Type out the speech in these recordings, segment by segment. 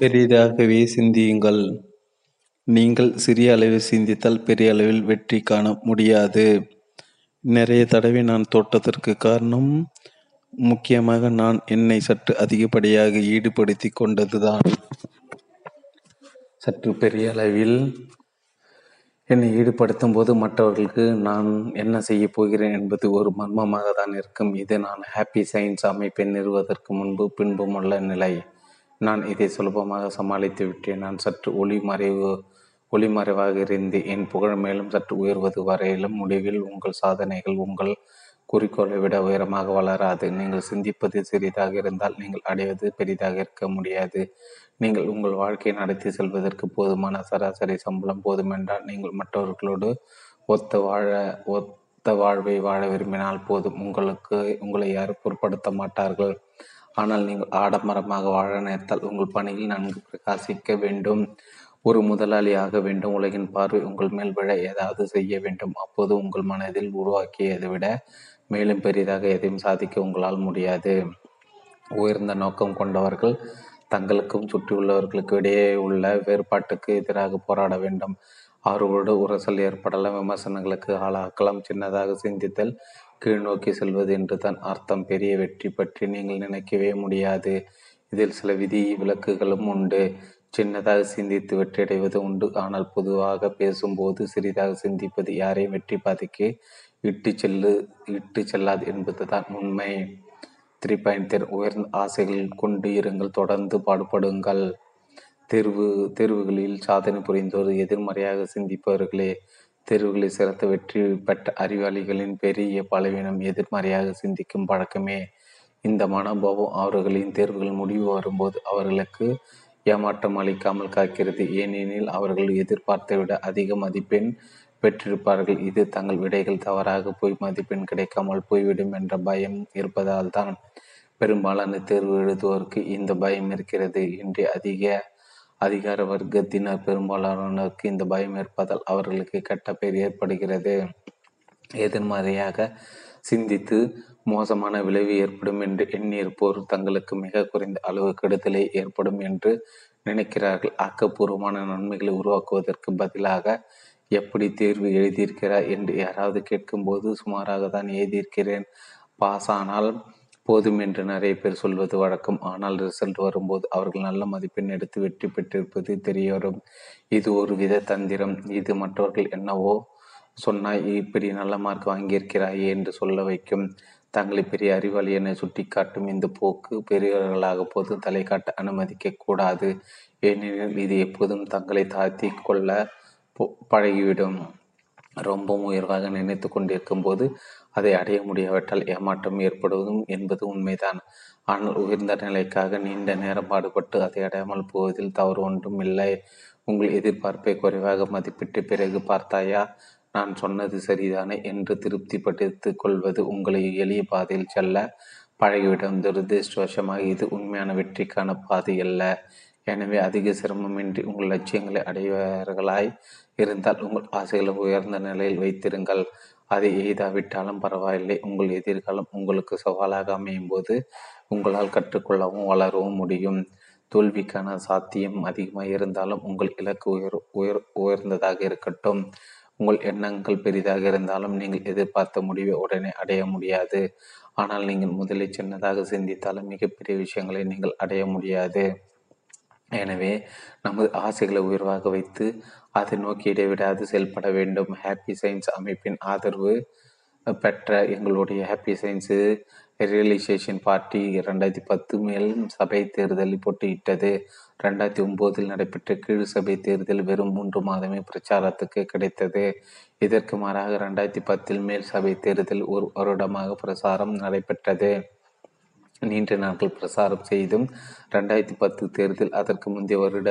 பெரிதாகவே சிந்தியுங்கள். நீங்கள் சிறிய அளவில் சிந்தித்தால் பெரிய அளவில் வெற்றி காண முடியாது. நிறைய தடவை நான் தோற்றத்திற்கு காரணம் முக்கியமாக நான் என்னை சற்று அதிகப்படியாக ஈடுபடுத்தி கொண்டதுதான். சற்று பெரிய அளவில் என்னை ஈடுபடுத்தும் போது மற்றவர்களுக்கு நான் என்ன செய்ய போகிறேன் என்பது ஒரு மர்மமாக தான் இருக்கும். இது நான் ஹாப்பி சயின்ஸ் அமைப்பை நிறுவதற்கு முன்பு பின்பும் உள்ள நிலை. நான் இதை சுலபமாக சமாளித்து விட்டேன். நான் சற்று ஒளிமறைவாக இருந்து என் புகழ் மேலும் சற்று உயர்வது வரையிலும் முடிவில் உங்கள் சாதனைகள் உங்கள் குறிக்கோளை விட உயரமாக வளராது. நீங்கள் சிந்திப்பது சிறிதாக இருந்தால் நீங்கள் அடைவது பெரிதாக இருக்க முடியாது. நீங்கள் உங்கள் வாழ்க்கையை நடத்தி செல்வதற்கு போதுமான சராசரி சம்பளம் போதுமென்றால் நீங்கள் மற்றவர்களோடு ஒத்த வாழ்வை வாழ விரும்பினால் போதும். உங்களை யாரும் பொருட்படுத்த மாட்டார்கள். ஆனால் நீங்கள் ஆடம்பரமாக வாழ நினைத்தால் உங்கள் பணியில் நன்கு பிரகாசிக்க வேண்டும். ஒரு முதலாளியாக வேண்டும். உலகின் பார்வை உங்கள் மேல் விட ஏதாவது செய்ய வேண்டும். அப்போது உங்கள் மனதில் உருவாக்கியதை விட மேலும் பெரிதாக எதையும் சாதிக்க உங்களால் முடியாது. உயர்ந்த நோக்கம் கொண்டவர்கள் தங்களுக்கும் சுற்றியுள்ளவர்களுக்கு இடையே உள்ள வேறுபாட்டுக்கு எதிராக போராட வேண்டும். அவர்களோடு உரசல் ஏற்படலாம், விமர்சனங்களுக்கு ஆளாக்கலாம். சின்னதாக சிந்தித்தல் கீழ்நோக்கி செல்வது என்று தான் அர்த்தம். பெரிய வெற்றி பற்றி நீங்கள் நினைக்கவே முடியாது. இதில் சில விதி விலக்குகளும் உண்டு. சின்னதாக சிந்தித்து வெற்றியடைவது உண்டு. ஆனால் பொதுவாக பேசும்போது சிறிதாக சிந்திப்பது யாரையும் வெற்றி பாதைக்கு இட்டு செல்லாது என்பது தான் உண்மை. 3.3 உயர்ந்த ஆசைகள் கொண்டு இருங்கள், தொடர்ந்து பாடுபடுங்கள். தேர்வுகளில் சாதனை புரிந்தோர் எதிர்மறையாக சிந்திப்பவர்களே. தேர்வுகளில் சிறந்த வெற்றி பெற்ற அறிவாளிகளின் பெரிய பலவீனம் எதிர்மறையாக சிந்திக்கும் பழக்கமே. இந்த மனோபாவம் அவர்களின் தேர்வுகள் முடிவு வரும்போது அவர்களுக்கு ஏமாற்றம் அளிக்காமல் காக்கிறது. ஏனெனில் அவர்கள் எதிர்பார்த்த விட அதிக மதிப்பெண் பெற்றிருப்பார்கள். இது தங்கள் விடைகள் தவறாக போய் மதிப்பெண் கிடைக்காமல் போய்விடும் என்ற பயம் இருப்பதால் தான் பெரும்பாலான தேர்வு எழுதுவோருக்கு இந்த பயம் இருக்கிறது. இன்றைய அதிகார வர்க்கத்தினர் பெரும்பாலானோருக்கு இந்த பயம் இருப்பதால் அவர்களுக்கு கெட்ட பெயர் ஏற்படுகிறது. எதிர்மறையாக சிந்தித்து மோசமான விளைவு ஏற்படும் என்று எண்ணியிருப்போர் தங்களுக்கு மிக குறைந்த அளவு கெடுதலே ஏற்படும் என்று நினைக்கிறார்கள். ஆக்கப்பூர்வமான நன்மைகளை உருவாக்குவதற்கு பதிலாக எப்படி தேர்வு எழுதியிருக்கிறார் என்று யாராவது கேட்கும்போது சுமாராக தான் எழுதியிருக்கிறேன், பாஸ் ஆனால் போதும் என்று நிறைய பேர் சொல்வது வழக்கம். ஆனால் ரிசல்ட் வரும்போது அவர்கள் நல்ல மதிப்பெண் எடுத்து வெற்றி பெற்றிருப்பது தெரிய வரும். இது ஒரு வித தந்திரம். இது மற்றவர்கள் என்னவோ சொன்னாய், இப்படி நல்ல மார்க் வாங்கியிருக்கிறாயே என்று சொல்ல வைக்கும். தங்களை பெரிய அறிவாளி என சுட்டி காட்டும் இந்த போக்கு பெரியவர்களாக போது தலை காட்ட அனுமதிக்க கூடாது. ஏனெனில் இது எப்போதும் தங்களை தாழ்த்தி கொள்ள பழகிவிடும். ரொம்ப உயர்வாக நினைத்து கொண்டிருக்கும் போது அதை அடைய முடியாவிட்டால் ஏமாற்றம் ஏற்படுவதும் என்பது உண்மைதான். ஆனால் உயர்ந்த நிலைக்காக நீண்ட நேரம் பாடுபட்டு அதை அடையாமல் போவதில் தவறு ஒன்றும் இல்லை. உங்கள் எதிர்பார்ப்பை குறைவாக மதிப்பிட்டு பிறகு பார்த்தாயா, நான் சொன்னது சரிதானே என்று திருப்திப்படுத்திக் கொள்வது உங்களை எளிய பாதையில் செல்ல பழகிவிடும். துரதிருஷ்டவசமாக இது உண்மையான வெற்றிக்கான பாதை அல்ல. எனவே அதிக சிரமமின்றி உங்கள் லட்சியங்களை அடைவர்களாய் இருந்தால் உங்கள் ஆசைகளை உயர்ந்த நிலையில் வைத்திருங்கள். அதை எய்தாவிட்டாலும் பரவாயில்லை. உங்கள் எதிர்காலம் உங்களுக்கு சவாலாக அமையும் போது உங்களால் கற்றுக்கொள்ளவும் வளரவும் முடியும். தோல்விக்கான சாத்தியம் அதிகமாக இருந்தாலும் உங்கள் இலக்கு உயர்ந்ததாக இருக்கட்டும். உங்கள் எண்ணங்கள் பெரிதாக இருந்தாலும் நீங்கள் எதிர்பார்த்த முடிவை உடனே அடைய முடியாது. ஆனால் நீங்கள் முதலில் சின்னதாக சிந்தித்தாலும் மிகப்பெரிய விஷயங்களை நீங்கள் அடைய முடியாது. எனவே நமது ஆசைகளை உயர்வாக வைத்து அதை நோக்கி இடைவிடாது செயல்பட வேண்டும். ஹாப்பி சயின்ஸ் அமைப்பின் ஆதரவு பெற்ற எங்களுடைய ஹாப்பி சயின்ஸ் ரியலைசேஷன் பார்ட்டி 2010 மேல் சபை தேர்தலில் போட்டியிட்டது. 2009 நடைபெற்ற கீழ் சபை தேர்தல் வெறும் 3 மாதமே பிரச்சாரத்துக்கு கிடைத்தது. இதற்கு மாறாக 2010 மேல் சபை தேர்தல் ஒரு வருடமாக பிரசாரம் நடைபெற்றது. நீண்ட நாட்கள் பிரசாரம் செய்தும் 2010 தேர்தல் அதற்கு முந்தைய வருட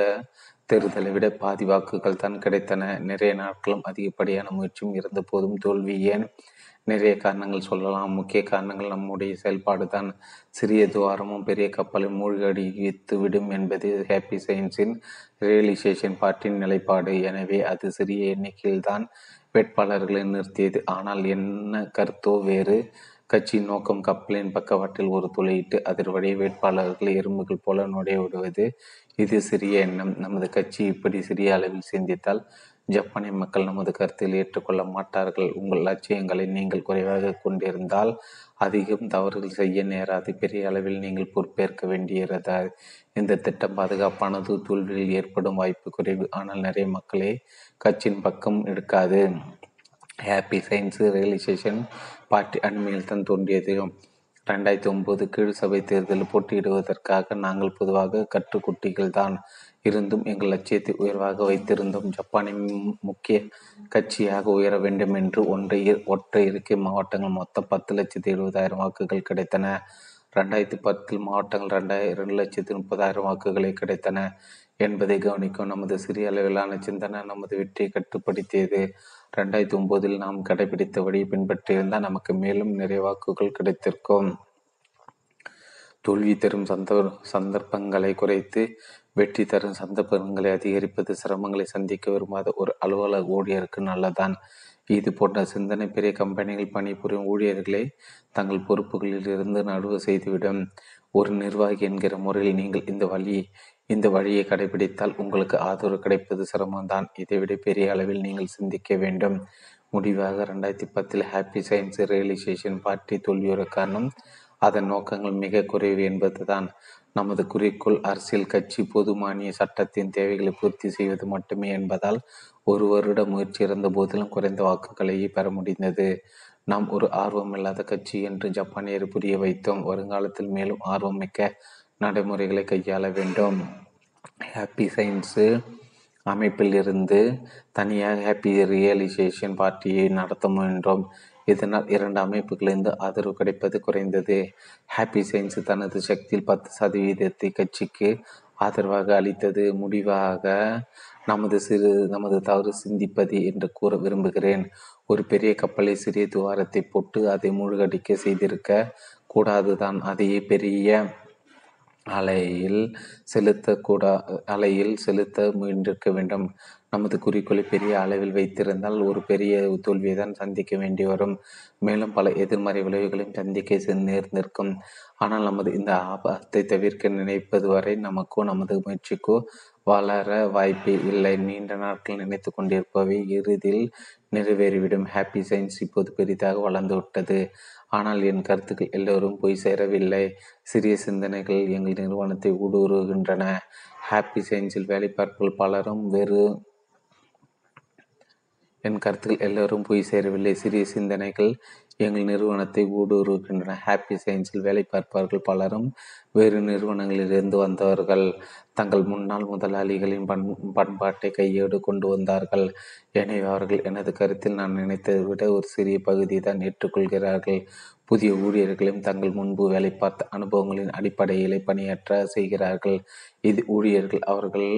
தேர்தலை விட பாதி வாக்குகள் தான் கிடைத்தன. நிறைய நாட்களும் அதிகப்படியான முயற்சியும் இருந்த போதும் தோல்வி ஏன்? நிறைய காரணங்கள் சொல்லலாம். முக்கிய காரணங்கள் நம்முடைய செயல்பாடு தான். சிறிய துவாரமும் பெரிய கப்பலை மூழ்கடித்து விடும் என்பது ஹாப்பி சயின்ஸின் ரியலைசேஷன் பார்ட்டியின் நிலைப்பாடு. எனவே அது சிறிய எண்ணிக்கையில் தான் வேட்பாளர்களை நிறுத்தியது. ஆனால் என்ன கருத்தோ வேறு. கட்சியின் நோக்கம் கப்பலின் பக்கவாட்டில் ஒரு துளையிட்டு அதிர்வடைய வேட்பாளர்கள் எறும்புகள் போல நுடைய விடுவது. இது சிறிய எண்ணம். நமது கட்சி இப்படி சிறிய அளவில் சிந்தித்தால் ஜப்பானிய மக்கள் நமது கருத்தில் ஏற்றுக்கொள்ள மாட்டார்கள். உங்கள் லட்சியங்களை நீங்கள் குறைவாக கொண்டிருந்தால் அதிகம் தவறுகள் செய்ய நேராது. பெரிய அளவில் நீங்கள் பொறுப்பேற்க வேண்டியிருந்தா. இந்த திட்டம் பாதுகாப்பானது, தோல்வியில் ஏற்படும் வாய்ப்பு குறைவு. ஆனால் நிறைய மக்களே கட்சியின் பக்கம் எடுக்காது. ஹாப்பி சயின்ஸ் ரியலைசேஷன் பார்ட்டி அண்மையில் தான் தோன்றியது. 2009 கீழ் சபை தேர்தலில் போட்டியிடுவதற்காக நாங்கள் பொதுவாக கற்றுக்குட்டிகள் தான் இருந்தும் எங்கள் லட்சியத்தை உயர்வாக வைத்திருந்தோம். ஜப்பானின் முக்கிய கட்சியாக உயர வேண்டும் என்று ஒற்றை இருக்கை மாவட்டங்கள் மொத்தம் 10,70,000 வாக்குகள் கிடைத்தன. 2010 மாவட்டங்கள் 2,00,030 வாக்குகளை கிடைத்தன என்பதை கவனிக்கும். நமது சிறிய அளவிலான சிந்தனை நமது வெற்றியை கட்டுப்படுத்தியது. 2009 நாம் கடைபிடித்த வழியை பின்பற்றியிருந்தால் நமக்கு மேலும் நிறைய வாக்குகள் கிடைத்திருக்கும். தோல்வி தரும் சந்தர்ப்பங்களை குறைத்து வெற்றி தரும் சந்தர்ப்பங்களை அதிகரிப்பது சிரமங்களை சந்திக்க விரும்பாத ஒரு அலுவலக ஊழியருக்கு நல்லதான். இது போன்ற சிந்தனை பெரிய கம்பெனிகள் பணிபுரியும் ஊழியர்களை தங்கள் பொறுப்புகளில் இருந்து நடுவு செய்துவிடும். ஒரு நிர்வாகி என்கிற முறையில் நீங்கள் இந்த வழியை கடைபிடித்தால் உங்களுக்கு ஆதரவு கிடைப்பது சிரமம்தான். இதைவிட பெரிய அளவில் நீங்கள் சிந்திக்க வேண்டும். முடிவாக 2010 ஹாப்பி சயின்ஸ் ரியலைசேஷன் பார்ட்டி தோல்வியுற காரணம் அதன் நோக்கங்கள் மிக குறைவு என்பதுதான். நமது குறிக்கோள் அரசியல் கட்சி பொது மானிய சட்டத்தின் தேவைகளை பூர்த்தி செய்வது மட்டுமே என்பதால் ஒரு வருட முயற்சி இருந்த போதிலும் குறைந்த வாக்குகளையே பெற முடிந்தது. நாம் ஒரு ஆர்வமில்லாத கட்சி என்று ஜப்பானியர் புரிய வைத்தோம். வருங்காலத்தில் மேலும் ஆர்வமிக்க நடைமுறைகளை கையாள வேண்டும். ஹாப்பி சயின்ஸு அமைப்பில் இருந்து தனியாக ஹாப்பி ரியலைசேஷன் பார்ட்டியை நடத்த முயன்றோம். இதனால் 2 அமைப்புகளிலிருந்து ஆதரவு கிடைப்பது குறைந்தது. ஹாப்பி சயின்ஸ் தனது சக்தியில் 10% கட்சிக்கு ஆதரவாக அளித்தது. முடிவாக நமது தவறு சிந்திப்பது என்று கூற விரும்புகிறேன். ஒரு பெரிய கப்பலை சிறிய துவாரத்தை போட்டு அதை மூழ்கடிக்க செய்திருக்க கூடாதுதான். அதையே பெரிய அலையில் செலுத்த முயன்றிருக்க வேண்டும். நமது குறிக்கோளை பெரிய அளவில் வைத்திருந்தால் ஒரு பெரிய தோல்வியை தான் சந்திக்க வேண்டி வரும். மேலும் பல எதிர்மறை விளைவுகளையும் சந்திக்க நேர்ந்திருக்கும். ஆனால் நமது இந்த ஆபத்தை தவிர்க்க நினைப்பது வரை நமக்கோ நமது முயற்சிக்கோ வளர வாய்ப்பே இல்லை. நீண்ட நாட்கள் நினைத்து கொண்டிருப்பவை இறுதியில் நிறைவேறிவிடும். ஹாப்பி சயின்ஸ் இப்போது பெரிதாக வளர்ந்துவிட்டது. ஆனால் என் கருத்துக்கள் எல்லோரும் போய் சேரவில்லை. சிறிய சிந்தனைகள் எங்கள் நிறுவனத்தை ஊடுருவுகின்றன. ஹாப்பி சயின்ஸில் வேலை பார்ப்பவர்கள் பலரும் வேறு நிறுவனங்களிலிருந்து வந்தவர்கள். தங்கள் முன்னாள் முதலாளிகளின் பண்பாட்டை கையோடு கொண்டு வந்தார்கள். எனவே அவர்கள் எனது கருத்தில் நான் நினைத்ததை விட ஒரு சிறிய பகுதி தான் ஏற்றுக்கொள்கிறார்கள். புதிய ஊழியர்களையும் தங்கள் முன்பு வேலை பார்த்த அனுபவங்களின் அடிப்படையிலே பணியாற்ற செய்கிறார்கள். இது ஊழியர்கள் அவர்கள்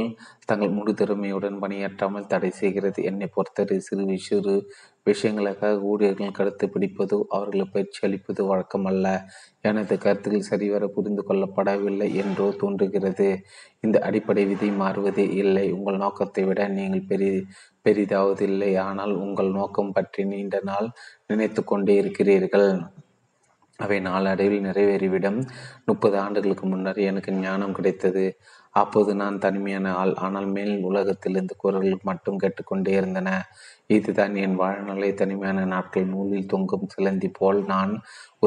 தங்கள் முழு திறமையுடன் பணியாற்றாமல் தடை செய்கிறது. என்னை பொறுத்தவரை சிறு விஷயங்களுக்காக ஊழியர்கள் கருத்து பிடிப்பதோ அவர்களை பயிற்சி அளிப்பதோ வழக்கமல்ல. எனது கருத்துக்கள் சரிவர புரிந்து கொள்ளப்படவில்லை என்றோ தோன்றுகிறது. இந்த அடிப்படை விதி மாறுவதே இல்லை. உங்கள் நோக்கத்தை விட நீங்கள் பெரிதாவதில்லை. ஆனால் உங்கள் நோக்கம் பற்றி நீண்ட நாள் நினைத்து கொண்டே இருக்கிறீர்கள். அவை நாளடைவில் நிறைவேறிவிடும். 30 ஆண்டுகளுக்கு முன்னர் எனக்கு ஞானம் கிடைத்தது. அப்போது நான் தனிமையான ஆள். ஆனால் மேல் உலகத்திலிருந்து குரல்கள் மட்டும் கேட்டுக்கொண்டே இருந்தன. இதுதான் என் வாழ்நிலை. தனிமையான நாட்கள் நூலில் தொங்கும் சிலந்தி போல் நான்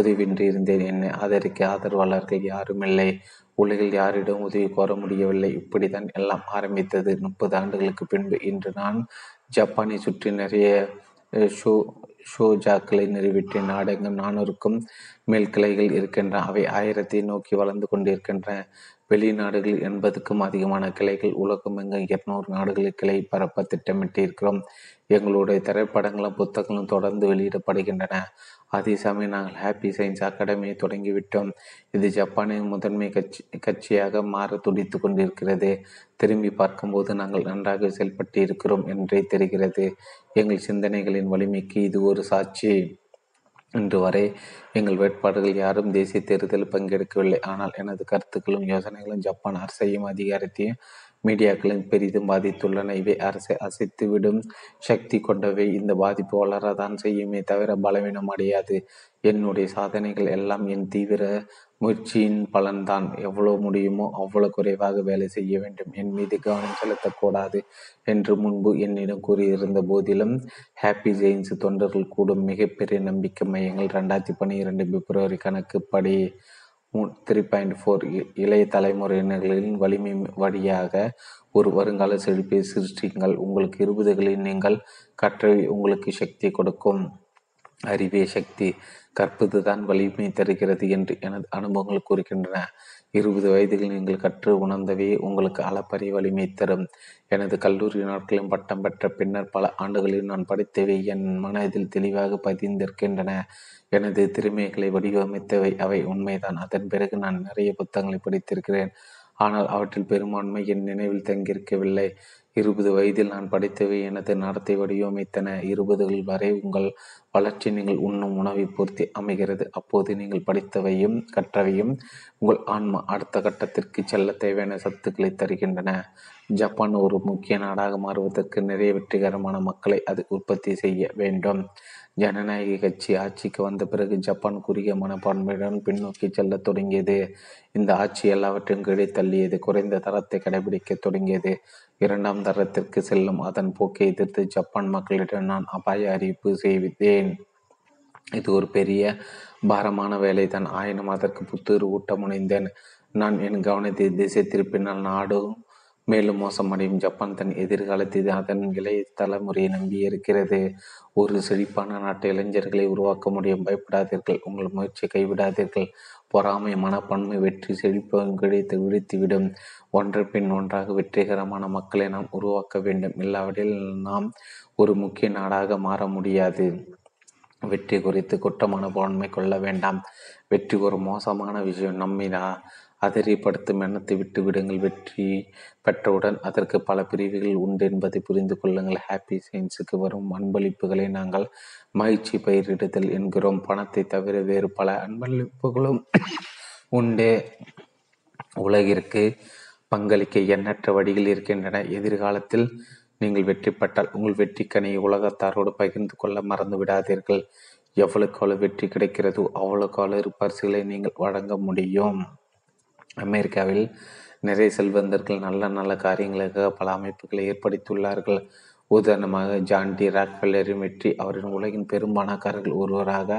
உதவின்றி இருந்தேன். என்னை ஆதரிக்க ஆதரவாளர்கள் யாரும் இல்லை. உலகில் யாரிடம் உதவி கோர முடியவில்லை. இப்படி தான் எல்லாம் ஆரம்பித்தது. 30 ஆண்டுகளுக்கு பின்பு இன்று நான் ஜப்பானை சுற்றி நிறைய ஷோஜாக்களை நிறைவேற்றிய நாடெங்கும் 400க்கும் மேல் கிளைகள் இருக்கின்றன. அவை 1000-ஐ நோக்கி வளர்ந்து கொண்டிருக்கின்றன. வெளிநாடுகள் 80க்கும் அதிகமான கிளைகள். உலகமெங்கும் 200 நாடுகளில் கிளை பரப்ப திட்டமிட்டிருக்கிறோம். எங்களுடைய திரைப்படங்களும் புத்தகங்களும் தொடர்ந்து வெளியிடப்படுகின்றன. அதே சமயம் நாங்கள் ஹாப்பி சயின்ஸ் அகாடமியை தொடங்கிவிட்டோம். இது ஜப்பானின் முதன்மை கட்சியாக மாற துடித்து கொண்டிருக்கிறது. திரும்பி பார்க்கும்போது நாங்கள் நன்றாக செயல்பட்டு இருக்கிறோம் என்றே தெரிகிறது. எங்கள் சிந்தனைகளின் வலிமைக்கு இது ஒரு சாட்சி. இன்று வரை எங்கள் வேட்பாளர்கள் யாரும் தேசிய தேர்தலில் பங்கெடுக்கவில்லை. ஆனால் எனது கருத்துக்களும் யோசனைகளும் ஜப்பான் அரசையும் அதிகாரத்தையும் மீடியாக்களின் பெரிதும் பாதித்துள்ளன. இவை அரசை அசைத்துவிடும் சக்தி கொண்டவை. இந்த பாதிப்பு வளரத்தான் செய்யுமே தவிர பலவீனம் அடையாது. என்னுடைய சாதனைகள் எல்லாம் என் தீவிர முயற்சியின் பலன்தான். எவ்வளவு முடியுமோ அவ்வளவு குறைவாக வேலை செய்ய வேண்டும். என் மீது கவனம் செலுத்தக்கூடாது என்று முன்பு என்னிடம் கூறியிருந்த போதிலும், ஹாப்பி ஜெயின்ஸ் தொண்டர்கள் கூடும் மிகப்பெரிய நம்பிக்கை மையங்கள் 2012 பிப்ரவரி கணக்குப்படி 3.4 இளைய தலைமுறையினர்களின் வலிமை வழியாக ஒரு வருங்கால செழிப்பை சிருஷ்டிங்கள். உங்களுக்கு 20களில் நீங்கள் கற்றவை உங்களுக்கு சக்தி கொடுக்கும். அறிவே சக்தி, கற்பது தான் வலிமை தருகிறது என்று எனது அனுபவங்கள் கூறுகின்றன. 20 வயதில் நீங்கள் கற்று உணர்ந்தவே உங்களுக்கு அளப்பரிய வலிமை தரும். எனது கல்லூரி நாட்களிலும் பட்டம் பெற்ற பின்னர் பல ஆண்டுகளில் நான் படித்தவை என் மனதில் தெளிவாக பதிந்திருக்கின்றன. எனது திறமைகளை வடிவமைத்தவை அவை உண்மைதான். அதன் பிறகு நான் நிறைய புத்தகங்களை படித்திருக்கிறேன், ஆனால் அவற்றில் பெரும்பான்மை என் நினைவில் தங்கியிருக்கவில்லை. 20 வயதில் நான் படித்தவை எனது நடத்தை வடிவமைத்தன. 20கள் வரை உங்கள் வளர்ச்சி நீங்கள் உண்ணும் உணவை பூர்த்தி அமைகிறது. அப்போது நீங்கள் படித்தவையும் கற்றவையும் உங்கள் ஆன்மா அடுத்த கட்டத்திற்கு செல்ல தேவையான சத்துக்களை தருகின்றன. ஜப்பான் ஒரு முக்கிய நாடாக மாறுவதற்கு நிறைய வெற்றிகரமான மக்களை அது உற்பத்தி செய்ய வேண்டும். ஜனநாயக கட்சி ஆட்சிக்கு வந்த பிறகு ஜப்பான் குறுகிய மனப்பான்மையுடன் பின்னோக்கி செல்ல தொடங்கியது. இந்த ஆட்சி எல்லாவற்றையும் கீழே தள்ளியது, குறைந்த தரத்தை கடைபிடிக்க தொடங்கியது. 2ஆம் தரத்திற்கு செல்லும் அதன் போக்கை எதிர்த்து ஜப்பான் மக்களிடம் நான் அபாய அறிவிப்பு செய்தேன். இது ஒரு பெரிய பாரமான வேலை தான், ஆயினும் அதற்கு புத்துயிர் ஊட்ட முனைந்தேன். நான் என் கவனத்தை திசை திருப்பினால் நாடும் மேலும் மோசமடையும். ஜப்பான் தன் எதிர்காலத்தில் அதன் இளைய தலைமுறையை நம்பி இருக்கிறது. ஒரு செழிப்பான நாட்டு இளைஞர்களை உருவாக்க முடியும். பயப்படாதீர்கள், உங்கள் முயற்சியை கைவிடாதீர்கள். பொறாமை மனப்பான்மை வெற்றி செழிப்பவன் கிடைத்து விழித்துவிடும். ஒன்று பின் ஒன்றாக வெற்றிகரமான மக்களை நாம் உருவாக்க வேண்டும். இல்லாவிடில் நாம் ஒரு முக்கிய நாடாக மாற முடியாது. வெற்றி குறித்து குற்றமான பான்மை கொள்ள வேண்டாம். வெற்றி ஒரு மோசமான விஷயம். நம்மினா அதிரிப்படுத்தும் எண்ணத்தை விட்டு விடுங்கள். வெற்றி பெற்றவுடன் அதற்கு பல பிரிவுகள் உண்டு என்பதை புரிந்து கொள்ளுங்கள். ஹாப்பி சயின்ஸுக்கு வரும் அன்பளிப்புகளை நாங்கள் மகிழ்ச்சி பயிரிடுதல் என்கிறோம். பணத்தை தவிர வேறு பல அன்பளிப்புகளும் உண்டு. உலகிற்கு பங்களிக்க எண்ணற்ற வழிகள் இருக்கின்றன. எதிர்காலத்தில் நீங்கள் வெற்றி பெற்றால் உங்கள் வெற்றிக்கனியை உலகத்தாரோடு பகிர்ந்து கொள்ள மறந்து விடாதீர்கள். எவ்வளவுக்கால வெற்றி கிடைக்கிறதோ அவ்வளவுக்கால பரிசுகளை நீங்கள் வழங்க முடியும். அமெரிக்காவில் நிறைய செல்வந்தர்கள் நல்ல நல்ல காரியங்களுக்காக பல அமைப்புகளை ஏற்படுத்தியுள்ளார்கள். உதாரணமாக ஜான் டி ராக்ஃபெல்லரின் வெற்றி அவரின் உலகின் பெரும் பணக்காரர்கள் ஒருவராக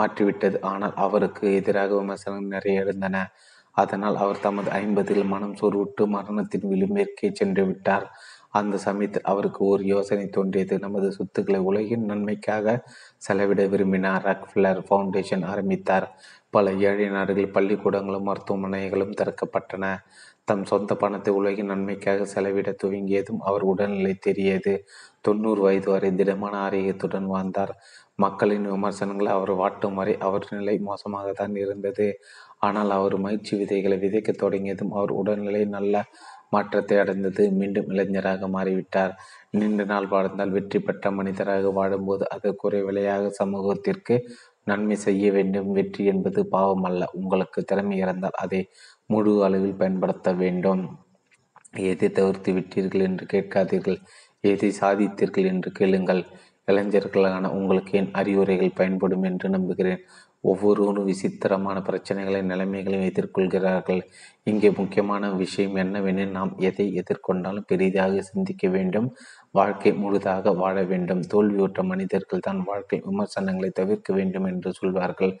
மாற்றிவிட்டது. ஆனால் அவருக்கு எதிராக விமர்சனங்கள் நிறைய எழுந்தன. அதனால் அவர் தமது 50ல் மனம் சோர்வுட்டு மரணத்தின் விளிம்பிற்கே சென்று விட்டார். அந்த சமயத்தில் அவருக்கு ஒரு யோசனை தோன்றியது. நமது சொத்துக்களை உலகின் நன்மைக்காக செலவிட விரும்பினார். ராக்ஃபெல்லர் ஃபவுண்டேஷன் ஆரம்பித்தார். பல ஏழை நாடுகளில் பள்ளிக்கூடங்களும் மருத்துவமனைகளும் திறக்கப்பட்டன. தம் சொந்த பணத்தை உலகின் நன்மைக்காக செலவிட துவங்கியதும் அவர் உடல்நிலை தெரியது. 90 வயது வரை திடமான ஆரோக்கியத்துடன் வாழ்ந்தார். மக்களின் விமர்சனங்களை அவர் வாட்டும் வரை அவர் நிலை மோசமாகத்தான் இருந்தது. ஆனால் அவர் மகிழ்ச்சி விதைகளை விதைக்க தொடங்கியதும் அவர் உடல்நிலை நல்ல மாற்றத்தை அடைந்தது. மீண்டும் இளைஞராக மாறிவிட்டார். நீண்ட நாள் வாழ்ந்தால் வெற்றி பெற்ற மனிதராக வாழும்போது அதற்குரிய விலையாக சமூகத்திற்கு நன்மை செய்ய வேண்டும். வெற்றி என்பது பாவம் அல்ல. உங்களுக்கு திறமை இருந்தால் அதை முழு அளவில் பயன்படுத்த வேண்டும். எதை தவிர்த்து விட்டீர்கள் என்று கேட்காதீர்கள், எதை சாதித்தீர்கள் என்று கேளுங்கள். இளைஞர்களான உங்களுக்கு என் அறிவுரைகள் பயன்படும் என்று நம்புகிறேன். ஒவ்வொருவரும் விசித்திரமான பிரச்சனைகளையும் நிலைமைகளையும் எதிர்கொள்கிறார்கள். இங்கே முக்கியமான விஷயம் என்னவெனில், நாம் எதை எதிர்கொண்டாலும் பெரிதாக சிந்திக்க வேண்டும். வாழ்க்கை முழுதாக வாழ வேண்டும். தோல்வியுற்ற மனிதர்கள் தான் வாழ்க்கை விமர்சனங்களை தவிர்க்க வேண்டும் என்று சொல்வார்கள்.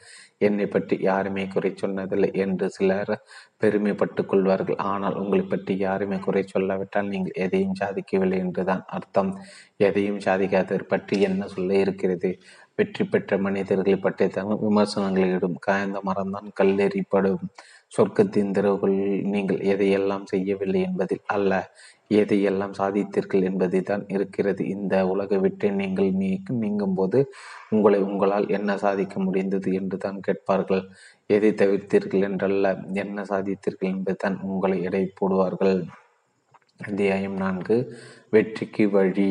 என்னை பற்றி யாருமே குறை சொன்னதில்லை என்று சிலர் பெருமைப்பட்டு கொள்வார்கள். ஆனால் உங்களை பற்றி யாருமே குறை சொல்லாவிட்டால் நீங்கள் எதையும் சாதிக்கவில்லை என்றுதான் அர்த்தம். எதையும் சாதிக்காத பற்றி என்ன சொல்ல இருக்கிறது? வெற்றி பெற்ற மனிதர்களை பற்றி தான் விமர்சனங்களிடும். காய்ந்த மரம்தான் கல்லெறிப்படும். சொர்க்கத்தின் திறவுகள் நீங்கள் எதையெல்லாம் செய்யவில்லை என்பதில் அல்ல, எதையெல்லாம் சாதித்தீர்கள் என்பதில் தான் இருக்கிறது. இந்த உலகை விட்டு நீங்கள் நீங்கும்போது உங்களை உங்களால் என்ன சாதிக்க முடிந்தது என்று தான் கேட்பார்கள். எதை தவிர்த்தீர்கள் என்றல்ல, என்ன சாதித்தீர்கள் என்பது தான் உங்களை எடை போடுவார்கள். 4 வெற்றிக்கு வழி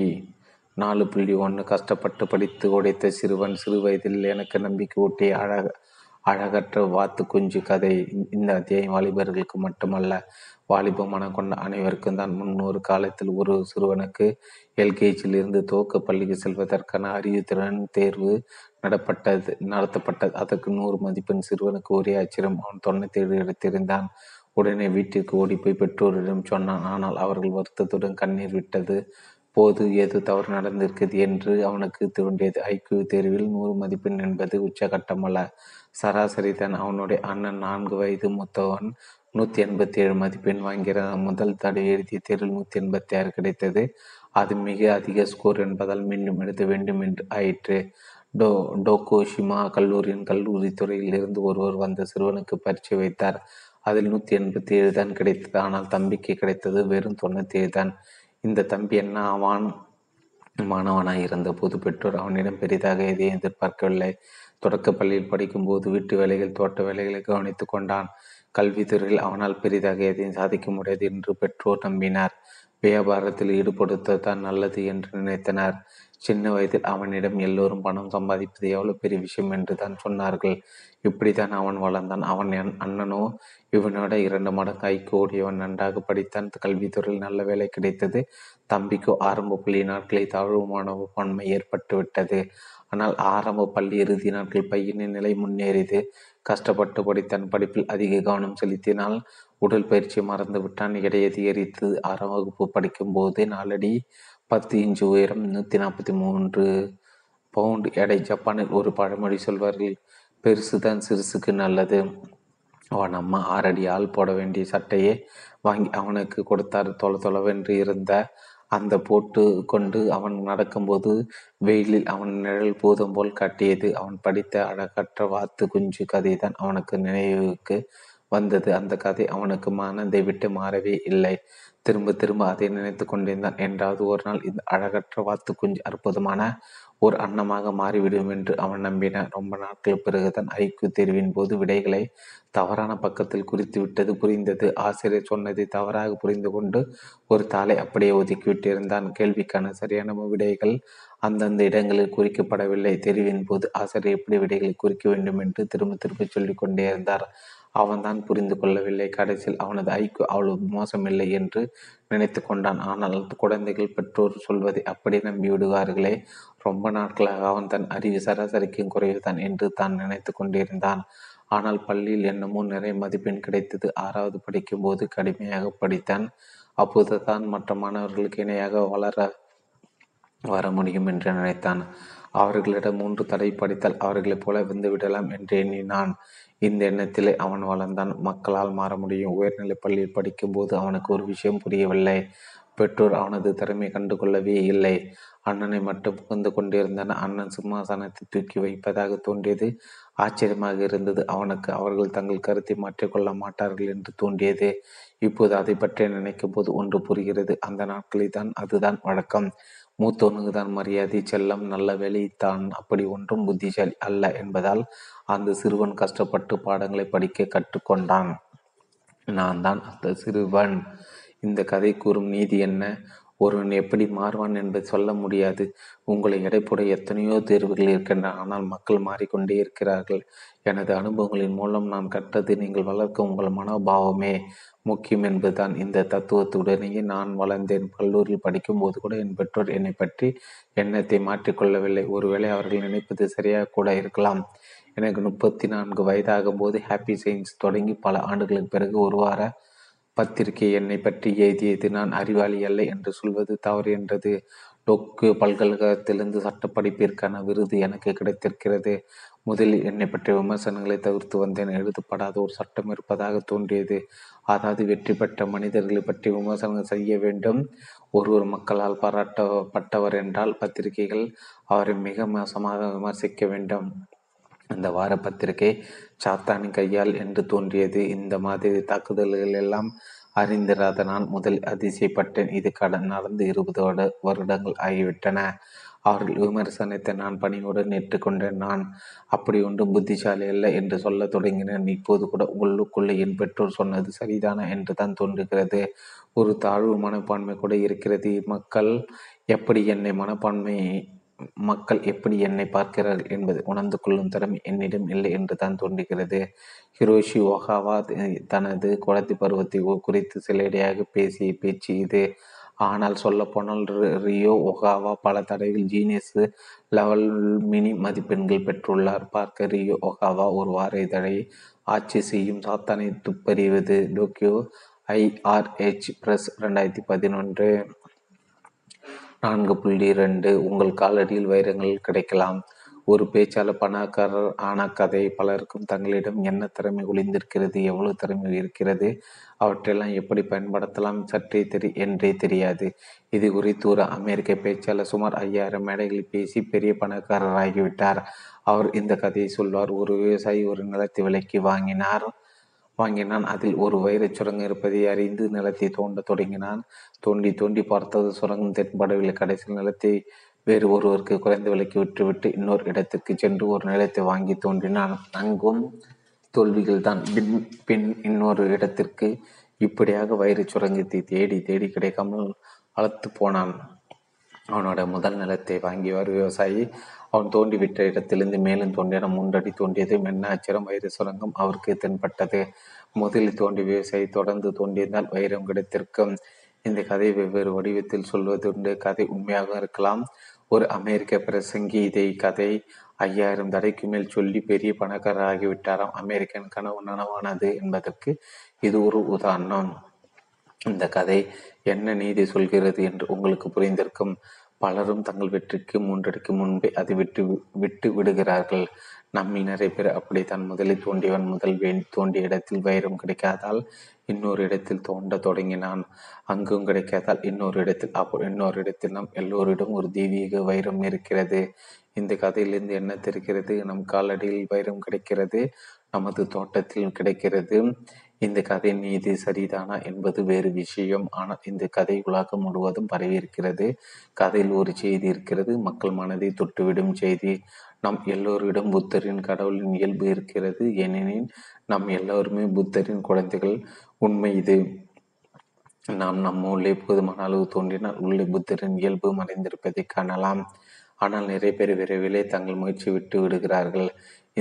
4.1 கஷ்டப்பட்டு படித்து உடைத்த சிறுவன். சிறு வயதில் எனக்கு நம்பிக்கை ஊட்டிய அழகற்ற வாத்து குஞ்சு கதை இந்த அத்தியாயம் வாலிபர்களுக்கு மட்டுமல்ல, வாலிபமான கொண்ட அனைவருக்கும் தான். முன்னொரு காலத்தில் ஒரு சிறுவனுக்கு எல்கேஜியில் இருந்து துவக்க பள்ளிக்கு செல்வதற்கான அறிவுத்திறன் தேர்வு நடத்தப்பட்டது. அதற்கு 100 மதிப்பெண். சிறுவனுக்கு ஒரே ஆச்சரியம். அவன் 97 எடுத்திருந்தான். உடனே வீட்டிற்கு ஓடிப்போய் பெற்றோரிடம் சொன்னான். ஆனால் அவர்கள் வருத்தத்துடன் கண்ணீர் விட்டது போது ஏதோ தவறு நடந்திருக்கிறது என்று அவனுக்கு தோன்றியது. ஐக்கிய தேர்வில் 100 மதிப்பெண் என்பது உச்சகட்டமல்ல, சராசரி தான். அவனுடைய அண்ணன் 4 வயது மூத்தவன் 187 மதிப்பெண் வாங்கிறான். முதல் தடவை எழுதிய தேர்வில் 186 கிடைத்தது. அது மிக அதிக ஸ்கோர் என்பதால் மீண்டும் எழுத வேண்டும் என்று ஆயிற்று. டோகோஷிமா கல்லூரியின் கல்லூரி துறையிலிருந்து ஒருவர் வந்த சிறுவனுக்கு பரீட்சை வைத்தார். அதில் 187 தான் கிடைத்தது. ஆனால் தம்பிக்கு கிடைத்தது வெறும் 97 தான். இந்த தம்பி என்ன ஆவான்? மாணவனாய் இருந்த போது பெற்றோர் அவனிடம் பெரிதாக எதையும் எதிர்பார்க்கவில்லை. தொடக்க பள்ளியில் படிக்கும்போது வீட்டு வேலைகள், தோட்ட வேலைகளை கவனித்து கொண்டான். கல்வித்துறையில் அவனால் பெரிதாக எதையும் சாதிக்க முடியாது என்று பெற்றோர் நம்பினார். வியாபாரத்தில் ஈடுபடுத்த தான் நல்லது என்று நினைத்தனர். சின்ன வயதில் அவனிடம் எல்லோரும் பணம் சம்பாதிப்பது எவ்வளவு பெரிய விஷயம் என்று தான் சொன்னார்கள். இப்படித்தான் அவன் வளர்ந்தான். அவன் அண்ணனோ இவனோட 2 மடங்கு ஐக்கு ஓடியவன். நன்றாக படித்தான். கல்வித்துறையில் நல்ல வேலை கிடைத்தது. தம்பிக்கோ ஆரம்ப பள்ளி நாட்களை தாழ்வுமான பன்மை ஏற்பட்டுவிட்டது. ஆனால் ஆரம்ப பள்ளி இறுதி நாட்கள் பையனின் நிலை முன்னேறியது. கஷ்டப்பட்டு படித்தான். படிப்பில் அதிக கவனம் செலுத்தினால் உடல் பயிற்சி மறந்து விட்டான். இடையது எரித்து 6 வகுப்பு படிக்கும் போது 4 அடி 10 இன்ச்சு உயரம் 143 பவுண்டு எடை. ஜப்பானில் ஒரு பழமொழி சொல்வார்கள், பெருசுதான் சிறுசுக்கு நல்லது. அவன் அம்மா 6 அடி ஆள் போட வேண்டிய சட்டையே வாங்கி அவனுக்கு கொடுத்தார். தொலைவென்று இருந்த அந்த போட்டு கொண்டு அவன் நடக்கும்போது வெயிலில் அவன் நிழல் பூதம் போல் காட்டியது. அவன் படித்த அழகற்ற வாத்து குஞ்சு கதை தான் அவனுக்கு நினைவுக்கு வந்தது. அந்த கதை அவனுக்கு மனதை விட்டு மாறவே இல்லை. திரும்ப திரும்ப அதை நினைத்து கொண்டிருந்தான். என்றாவது ஒரு நாள் இந்த அழகற்ற வாத்து குஞ்சு அற்புதமான ஒரு அன்னமாக மாறிவிடும் என்று அவன் நம்பினான். ரொம்ப நாட்கள் பிறகுதான் ஐக்கிய தேர்வின் போது விடைகளை தவறான பக்கத்தில் குறித்து விட்டது புரிந்தது. ஆசிரியர் சொன்னதை தவறாக புரிந்து கொண்டு ஒரு தாளை அப்படியே ஒதுக்கிவிட்டிருந்தான். கேள்விக்கான சரியான விடைகள் அந்தந்த இடங்களில் குறிக்கப்படவில்லை. தெரிவின் போது ஆசிரியர் எப்படி விடைகளை குறிக்க வேண்டும் என்று திரும்ப திரும்ப சொல்லிக் கொண்டே இருந்தார். அவன்தான் புரிந்து கொள்ளவில்லை. கடைசியில் அவனது ஐக்கிய அவ்வளவு மோசமில்லை என்று நினைத்து கொண்டான். ஆனால் குழந்தைகள் பெற்றோர் சொல்வதை அப்படியே நம்பிவிடுவார்களே. ரொம்ப நாட்களாக அவன் தன் அறிவு சராசரிக்கும் குறைவுதான் என்று தான் நினைத்து கொண்டிருந்தான். ஆனால் பள்ளியில் என்னமோ நிறைய மதிப்பெண் கிடைத்தது. 6வது படிக்கும் போது கடுமையாக படித்தான். அப்போது தான் மற்ற மாணவர்களுக்கு இணையாக வர முடியும் என்று நினைத்தான். அவர்களிடம் 3 தடவை படித்தால் அவர்களைப் போல வந்துவிடலாம் என்று எண்ணினான். இந்த எண்ணத்திலே அவன் வளர்ந்தான். மக்களால் மாற முடியும். உயர்நிலைப் பள்ளியில் படிக்கும்போது அவனுக்கு ஒரு விஷயம் புரியவில்லை. பெற்றோர் அவனது திறமை கண்டுகொள்ளவே இல்லை. அண்ணனை மட்டும் புகழ்ந்து கொண்டிருந்தான். அண்ணன் சிம்மாசனத்தை தூக்கி வைப்பதாக தோன்றியது. ஆச்சரியமாக இருந்தது அவனுக்கு. அவர்கள் தங்கள் கருத்தை மாற்றிக்கொள்ள மாட்டார்கள் என்று தோன்றியது. இப்போது அதை பற்றி நினைக்கும் போது ஒன்று புரிகிறது. அந்த நாட்களில் தான் அதுதான் வழக்கம். மூத்தவனுக்கு தான் மரியாதை, செல்லம், நல்ல வேலை. தான் அப்படி ஒன்றும் புத்திசாலி அல்ல என்பதால் அந்த சிறுவன் கஷ்டப்பட்டு பாடங்களை படிக்க கற்றுக்கொண்டான். நான் தான் அந்த சிறுவன். இந்த கதை கூறும் நீதி என்ன? ஒருவன் எப்படி மாறுவான் என்பதை சொல்ல முடியாது. உங்களை எடைப்பட எத்தனையோ தேர்வுகள் இருக்கின்றன. ஆனால் மக்கள் மாறிக்கொண்டே இருக்கிறார்கள். எனது அனுபவங்களின் மூலம் நான் கற்றது நீங்கள் வளர்க்க உங்கள் மனோபாவமே முக்கியம் என்பதுதான். இந்த தத்துவத்துடனேயே நான் வளர்ந்தேன். கல்லூரியில் படிக்கும்போது கூட என் பெற்றோர் என்னை பற்றி எண்ணத்தை மாற்றிக்கொள்ளவில்லை. ஒருவேளை அவர்கள் நினைப்பது சரியாக கூட இருக்கலாம். எனக்கு 34 வயதாகும் போது ஹாப்பி சயின்ஸ் தொடங்கி பல ஆண்டுகளுக்கு பிறகு ஒரு வார பத்திரிகை என்னை பற்றி எழுதியது. நான் அறிவாளி அல்ல என்று சொல்வது தவறு என்றது. டோக்கியோ பல்கலைக்கழகத்திலிருந்து சட்டப்படிப்பிற்கான விருது எனக்கு கிடைத்திருக்கிறது. முதலில் என்னை பற்றிய விமர்சனங்களை தவிர்த்து வந்தேன். எழுதப்படாத ஒரு சட்டம் இருப்பதாக தோன்றியது. அதாவது வெற்றி பெற்ற மனிதர்களை பற்றி விமர்சனங்கள் செய்ய வேண்டும். ஒருவர் மக்களால் பாராட்டப்பட்டவர் என்றால் பத்திரிகைகள் அவரை மிக மோசமாக விமர்சிக்க வேண்டும். அந்த வார பத்திரிகை சாத்தானின் கையால் என்று தோன்றியது. இந்த மாதிரி தாக்குதல்கள் எல்லாம் அறிந்திராத நான் முதல் அதிசயப்பட்டேன். இது நடந்து 20 வருடங்கள் ஆகிவிட்டன. அவர்கள் விமர்சனத்தை நான் பணியுடன் ஏற்றுக்கொண்டேன். நான் அப்படி ஒன்றும் புத்திசாலி அல்ல என்று சொல்ல தொடங்கினேன். இப்போது கூட உள்ளுக்குள்ளே என் பெற்றோர் சொன்னது சரிதானா என்று தான் தோன்றுகிறது. ஒரு தாழ்வு மனப்பான்மை கூட இருக்கிறது. மக்கள் எப்படி என்னை மனப்பான்மை மக்கள் எப்படி என்னை பார்க்கிறார்கள் என்பதை உணர்ந்து கொள்ளும் திறமை என்னிடம் இல்லை என்று தான் தோன்றுகிறது. ஹிரோஷி ஒகாவா தனது குழந்தை பருவத்தை குறித்து சிலடையாக பேசிய பேச்சு இது. ஆனால் சொல்லப்போனால் ரியோ ஒகாவா பல தடவைகள் ஜீனியஸ் லெவல் மினி மதிப்பெண்கள் பெற்றுள்ளார். பார்க்க ரியோ ஒகாவா ஒரு வார இதழை ஆட்சி செய்யும் சாத்தானை துப்பறிவது, டோக்கியோ IRH பிரஸ் 2011 4.2. உங்கள் காலடியில் வைரங்கள் கிடைக்கலாம். ஒரு பேச்சாளர் பணக்காரர் ஆன கதை பலருக்கும் தங்களிடம் என்ன திறமை ஒளிந்திருக்கிறது, எவ்வளவு திறமை இருக்கிறது, அவற்றெல்லாம் எப்படி பயன்படுத்தலாம் சற்றே என்றே தெரியாது. இது குறித்து ஒரு அமெரிக்க பேச்சாளர் சுமார் 5000 மேடைகளில் பேசி பெரிய பணக்காரராகிவிட்டார். அவர் இந்த கதையை சொல்வார். ஒரு விவசாயி ஒரு நிலத்தை விலைக்கு வாங்கினான். அதில் ஒரு வைரச் சுரங்கம் இருப்பதை அறிந்து நிலத்தை தோண்ட தொடங்கினான். தோண்டி பார்த்தது சுரங்கம் தென்படவில்லை. கடைசியில் நிலத்தை வேறு ஒருவருக்கு குறைந்த விலைக்கு விட்டுவிட்டு இன்னொரு இடத்திற்கு சென்று ஒரு நிலத்தை வாங்கி தோன்றினான். அங்கும் தோல்விகள் தான். பின் இன்னொரு இடத்திற்கு இப்படியாக வைரச் சுரங்கத்தை தேடி கிடைக்காமல் அழுத்து போனான். அவனோட முதல் நிலத்தை வாங்கியவர் விவசாயி. அவன் தோண்டிவிட்ட இடத்திலிருந்து மேலும் தோண்டின. 3 அடி தோண்டியது. மென்ன அச்சரம் வைர சுரங்கம் அவருக்கு தென்பட்டது. முதலில் தோண்டி விவசாயி தொடர்ந்து தோண்டியதால் வைரம் கிடைத்திருக்கும். இந்த கதை வெவ்வேறு வடிவத்தில் சொல்வதுண்டு. கதை உண்மையாக இருக்கலாம். ஒரு அமெரிக்க பிரசங்கி இதை கதை 5000 தடைக்கு மேல் சொல்லி பெரிய பணக்காரர் ஆகிவிட்டாராம். அமெரிக்கன் கனவு நனவானது என்பதற்கு இது ஒரு உதாரணம். இந்த கதை என்ன நீதி சொல்கிறது என்று உங்களுக்கு புரிந்திருக்கும். பலரும் தங்கள் வெற்றிக்கு 3 அடிக்கு முன்பே அதை விட்டு விடுகிறார்கள். நம்மினரை பெற அப்படித்தான். முதலில் தோண்டியவன் தோண்டிய இடத்தில் வைரம் கிடைக்காதால் இன்னொரு இடத்தில் தோண்ட தொடங்கினான். அங்கும் கிடைக்காதால் இன்னொரு இடத்தில் நாம் எல்லோரிடம் ஒரு தெய்வீக வைரம் இருக்கிறது. இந்த கதையிலிருந்து என்ன தெரிகிறது? நம் காலடியில் வைரம் கிடைக்கிறது, நமது தோட்டத்தில் கிடைக்கிறது. இந்த கதை நீதி சரிதானா என்பது வேறு விஷயம். ஆனால் இந்த கதை உலகம் முழுவதும் பரவி இருக்கிறது. கதையில் ஒரு செய்தி இருக்கிறது, மக்கள் மனதை தொட்டுவிடும் செய்தி. நாம் எல்லோரிடம் புத்தரின் கடவுளின் இயல்பு இருக்கிறது. ஏனெனில் நாம் எல்லோருமே புத்தரின் குழந்தைகள். உண்மை இது. நாம் நம்ம உள்ளே போதுமான அளவு தோன்றினால் உள்ளே புத்தரின் இயல்பு மறைந்திருப்பதை காணலாம். ஆனால் நிறைய பேர் விரைவிலே தங்கள் முயற்சி விட்டு விடுகிறார்கள்.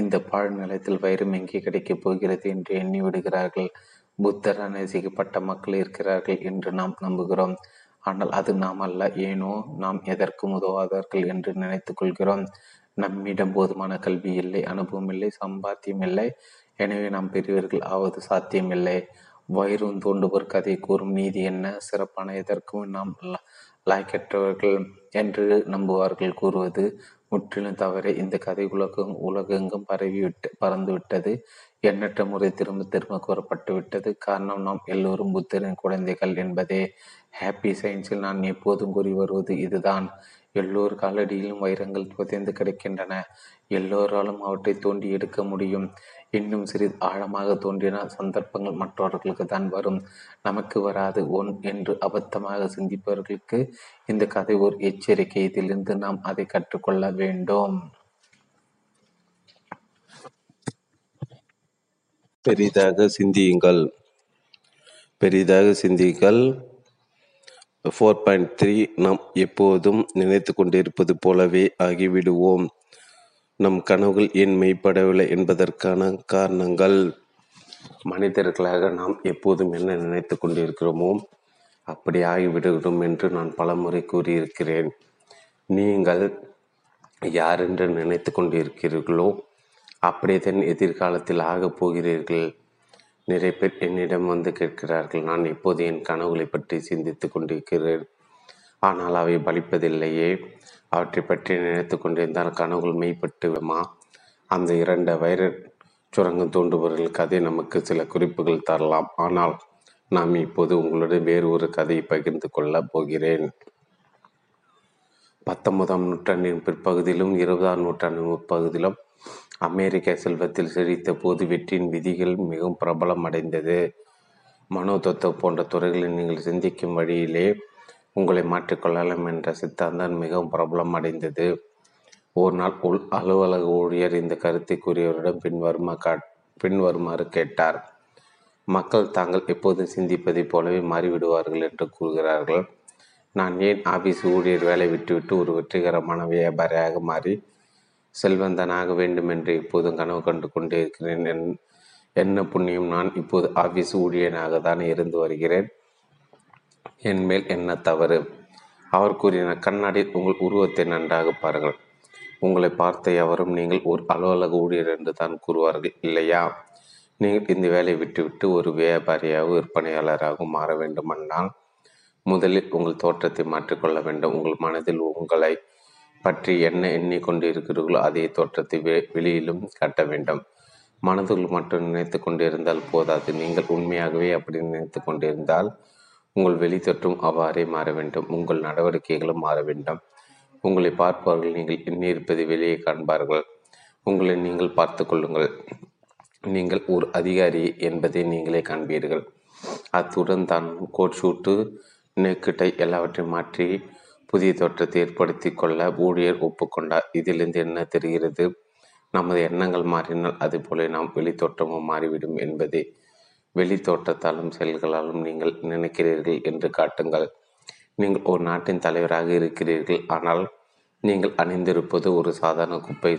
இந்த பாழ் நிலத்தில் வைரம் எங்கே கிடைக்கப் போகிறது என்று எண்ணி விடுகிறார்கள். புத்தர நேசிக்கப்பட்ட மக்கள் இருக்கிறார்கள் என்று நாம் நம்புகிறோம். ஆனால் அது நாம் அல்ல. ஏனோ நாம் எதற்கும் உதவாதார்கள் என்று நினைத்து கொள்கிறோம். நம்மிடம் போதுமான கல்வி இல்லை, அனுபவம் இல்லை, சம்பாத்தியம் இல்லை. எனவே நாம் பெரியவர்கள் ஆவது சாத்தியமில்லை. வைரம் தோண்டுபவர் கதை கூறும் நீதி என்ன? சிறப்பான எதற்கும் நாம் லாய்க்கற்றவர்கள் என்று நம்புவார்கள் கூறுவது முற்றிலும் தவிர. இந்த கதை உலகெங்கும் பறந்துவிட்டது. எண்ணற்ற முறை திரும்ப கூறப்பட்டுவிட்டது. காரணம், நாம் எல்லோரும் புத்தரின் குழந்தைகள் என்பதே. ஹாப்பி சயின்ஸில் நான் எப்போதும் கூறி வருவது இதுதான். எல்லோரு காலடியிலும் வைரங்கள் புதைந்து கிடைக்கின்றன. எல்லோராலும் அவற்றை தோண்டி எடுக்க முடியும். இன்னும் சிறிது ஆழமாக தோன்றினால் சந்தர்ப்பங்கள் மற்றவர்களுக்கு தான் வரும், நமக்கு வராது என்று அபத்தமாக சிந்திப்பவர்களுக்கு இந்த கதை ஒரு எச்சரிக்கை. இதிலிருந்து நாம் அதை கற்றுக்கொள்ள வேண்டும். பெரிதாக சிந்தியுங்கள். 4.3 நாம் எப்போதும் நினைத்து கொண்டிருப்பது போலவே ஆகிவிடுவோம். நம் கனவுகள் ஏன் மெய்ப்படவில்லை என்பதற்கான காரணங்கள். மனிதர்களாக நாம் எப்போதும் என்ன நினைத்து கொண்டிருக்கிறோமோ அப்படி ஆகிவிடுகிறோம் என்று நான் பலமுறை கூறியிருக்கிறேன். நீங்கள் யாரென்று நினைத்து கொண்டிருக்கிறீர்களோ அப்படித்தான் எதிர்காலத்தில் ஆகப் போகிறீர்கள். நிறைய பேர் என்னிடம் வந்து கேட்கிறார்கள், நான் எப்போது என் கனவுகளை பற்றி சிந்தித்து கொண்டிருக்கிறேன், ஆனால் அவை பலிப்பதில்லையே, அவற்றை பற்றி நினைத்து கொண்டிருந்தால் கனவுகள் மெய்ப்பட்டுவிடுமா? அந்த 2 வைர சுரங்கம் தோண்டுபவர்கள் கதை நமக்கு சில குறிப்புகள் தரலாம். ஆனால் நாம் இப்போது உங்களுடன் வேறு ஒரு கதையை பகிர்ந்து கொள்ளப் போகிறேன். 19ஆம் நூற்றாண்டின் பிற்பகுதியிலும் 20ஆம் நூற்றாண்டின் முற்பகுதியிலும் அமெரிக்க செல்வத்தில் செழித்த போது வெற்றியின் விதிகள் மிகவும் பிரபலமடைந்தது. மனோ தத்துவம் போன்ற துறைகளில் நீங்கள் சிந்திக்கும் வழியிலே உங்களை மாற்றிக்கொள்ளலாம் என்ற சித்தாந்தம் மிகவும் பிரபலமடைந்தது. ஒரு நாள் அலுவலக ஊழியர் இந்த கருத்தை கூறியவரிடம் பின்வருமாறு கேட்டார். மக்கள் தாங்கள் எப்போதும் சிந்திப்பதை போலவே மாறிவிடுவார்கள் என்று கூறுகிறார்கள். நான் ஏன் ஆஃபீஸ் ஊழியர் வேலை விட்டுவிட்டு ஒரு வெற்றிகரமான வியாபாரியாக மாறி செல்வந்தனாக வேண்டும் என்று இப்போதும் கனவு கண்டு கொண்டே இருக்கிறேன். என்ன புண்ணியம், நான் இப்போது ஆஃபீஸ் ஊழியனாக தான் இருந்து வருகிறேன். என்மேல் என்ன தவறு? அவர் கூறினார், கண்ணாடி உங்கள் உருவத்தை நன்றாக பாருங்கள். உங்களை பார்த்த எவரும் நீங்கள் ஒரு அலுவலக ஊழியர் என்று தான் கூறுவார்கள் இல்லையா? நீங்கள் இந்த வேலையை விட்டுவிட்டு ஒரு வியாபாரியாக விற்பனையாளராகவும் மாற வேண்டுமானால் முதலில் உங்கள் தோற்றத்தை மாற்றிக்கொள்ள வேண்டும். உங்கள் மனதில் உங்களை பற்றி என்ன எண்ணிக்கொண்டு இருக்கிறீர்களோ அதே தோற்றத்தை வெளியிலும் காட்ட வேண்டும். மனதுக்குள் மட்டும் நினைத்து கொண்டிருந்தால் போதாது. நீங்கள் உண்மையாகவே அப்படி நினைத்து கொண்டிருந்தால் உங்கள் வெளித்தோற்றும் அவ்வாறே மாற வேண்டும். உங்கள் நடவடிக்கைகளும் மாற வேண்டும். உங்களை பார்ப்பார்கள், நீங்கள் எண்ணியிருப்பது வெளியே காண்பார்கள். உங்களை நீங்கள் பார்த்து கொள்ளுங்கள். நீங்கள் ஒரு அதிகாரி என்பதை நீங்களே காண்பீர்கள். அத்துடன் தான் கோட் ஷூட்டு, நெக்கிட்டை எல்லாவற்றையும் மாற்றி புதிய தோற்றத்தை ஏற்படுத்தி கொள்ள ஊழியர் ஒப்புக்கொண்டார். இதிலிருந்து என்ன தெரிகிறது? நமது எண்ணங்கள் மாறினால் அதுபோல நாம் வெளித்தோற்றமும் மாறிவிடும் என்பதே. வெளித்தோற்றத்தாலும் செயல்களாலும் நீங்கள் நினைக்கிறீர்கள் என்று காட்டுங்கள். நீங்கள் ஒரு நாட்டின் தலைவராக இருக்கிறீர்கள், ஆனால் நீங்கள் அணிந்திருப்பது ஒரு சாதாரண குப்பை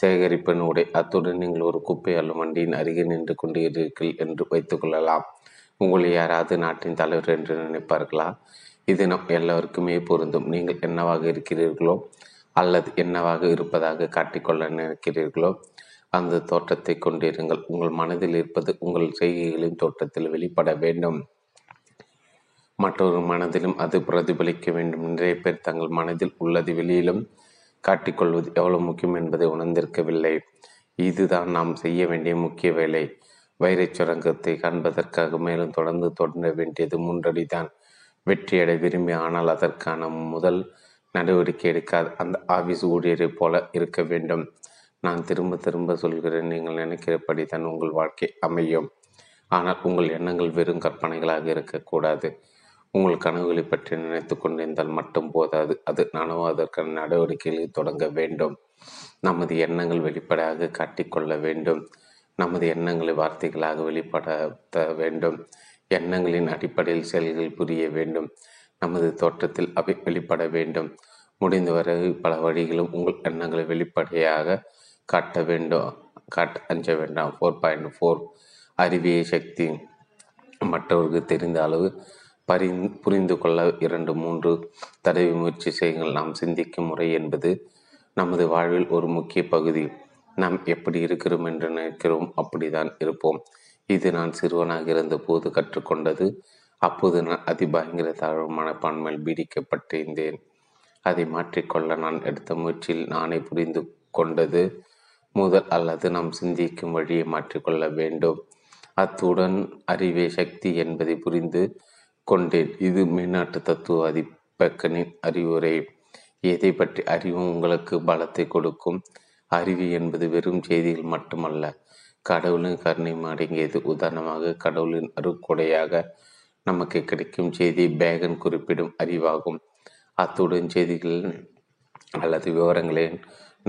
சேகரிப்பின் உடை. அத்துடன் நீங்கள் ஒரு குப்பை அள்ளும் வண்டியின் அருகே நின்று கொண்டீர்கள் என்று வைத்துக்கொள்ளலாம். உங்களை யாராவது நாட்டின் தலைவர் என்று நினைப்பார்களா? இது நம் எல்லோருக்குமே பொருந்தும். நீங்கள் என்னவாக இருக்கிறீர்களோ அல்லது என்னவாக இருப்பதாக காட்டிக்கொள்ள நினைக்கிறீர்களோ அந்த தோற்றத்தை கொண்டிருங்கள். உங்கள் மனதில் இருப்பது உங்கள் செய்கைகளின் தோற்றத்தில் வெளிப்பட வேண்டும். மற்றொரு மனதிலும் அது பிரதிபலிக்க வேண்டும். நிறைய பேர் தங்கள் மனதில் உள்ளது வெளியிலும் காட்டிக்கொள்வது எவ்வளவு முக்கியம் என்பதை உணர்ந்திருக்கவில்லை. இதுதான் நாம் செய்ய வேண்டிய முக்கிய வேலை. வைரச் சுரங்கத்தை காண்பதற்காக மேலும் தொடர வேண்டியது முன்றடிதான். வெற்றியடை விரும்பி ஆனால் அதற்கான முதல் நடவடிக்கை எடுக்காது அந்த ஆஃபீஸ் ஊழியரை போல இருக்க வேண்டும். நான் திரும்ப திரும்ப சொல்கிறேன், நீங்கள் நினைக்கிறபடி தான் உங்கள் வாழ்க்கை அமையும். ஆனால் உங்கள் எண்ணங்கள் வெறும் கற்பனைகளாக இருக்கக்கூடாது. உங்கள் கனவுகளை பற்றி நினைத்து கொண்டிருந்தால் மட்டும் போதாது, அது நனவாதற்கான நடவடிக்கைகளை தொடங்க வேண்டும். நமது எண்ணங்கள் வெளிப்படையாக காட்டிக்கொள்ள வேண்டும். நமது எண்ணங்களை வார்த்தைகளாக வெளிப்படுத்த வேண்டும். எண்ணங்களின் அடிப்படையில் செயல்கள் புரிய வேண்டும். நமது தோற்றத்தில் அவை வெளிப்பட வேண்டும். முடிந்தவரை பல வழிகளும் உங்கள் எண்ணங்களை வெளிப்படையாக காட்ட வேண்டும். அஞ்ச வேண்டாம். 4.4 அறிவிய சக்தி. மற்றவருக்கு தெரிந்த அளவு புரிந்து கொள்ள 2-3 தடவை முயற்சி செய்யுங்கள். நாம் சிந்திக்கும் முறை என்பது நமது வாழ்வில் ஒரு முக்கிய பகுதி. நாம் எப்படி இருக்கிறோம் என்று நினைக்கிறோம் அப்படிதான் இருப்போம். இது நான் சிறுவனாக இருந்த போது கற்றுக்கொண்டது. அப்போது நான் அதிபயங்கர தாழ்வு மனப்பான்மையில் பீடிக்கப்பட்டிருந்தேன். அதை மாற்றிக்கொள்ள நான் எடுத்த முயற்சியில் நானே புரிந்து கொண்டது முதல் அல்லது நாம் சிந்திக்கும் வழியை மாற்றிக்கொள்ள வேண்டும். அத்துடன் அறிவே சக்தி என்பதை புரிந்து கொண்டேன். இது மேநாட்டு தத்துவ அதிபக்கனின் அறிவுரை. எதை பற்றி அறிவும் உங்களுக்கு பலத்தை கொடுக்கும். அறிவு என்பது வெறும் செய்திகள் மட்டுமல்ல, கடவுளின் கருணையும் அடங்கியது. உதாரணமாக, கடவுளின் அருக்கொடையாக நமக்கு கிடைக்கும் செய்தி பேகன் குறிப்பிடும் அறிவாகும். அத்துடன் செய்திகள் அல்லது விவரங்களை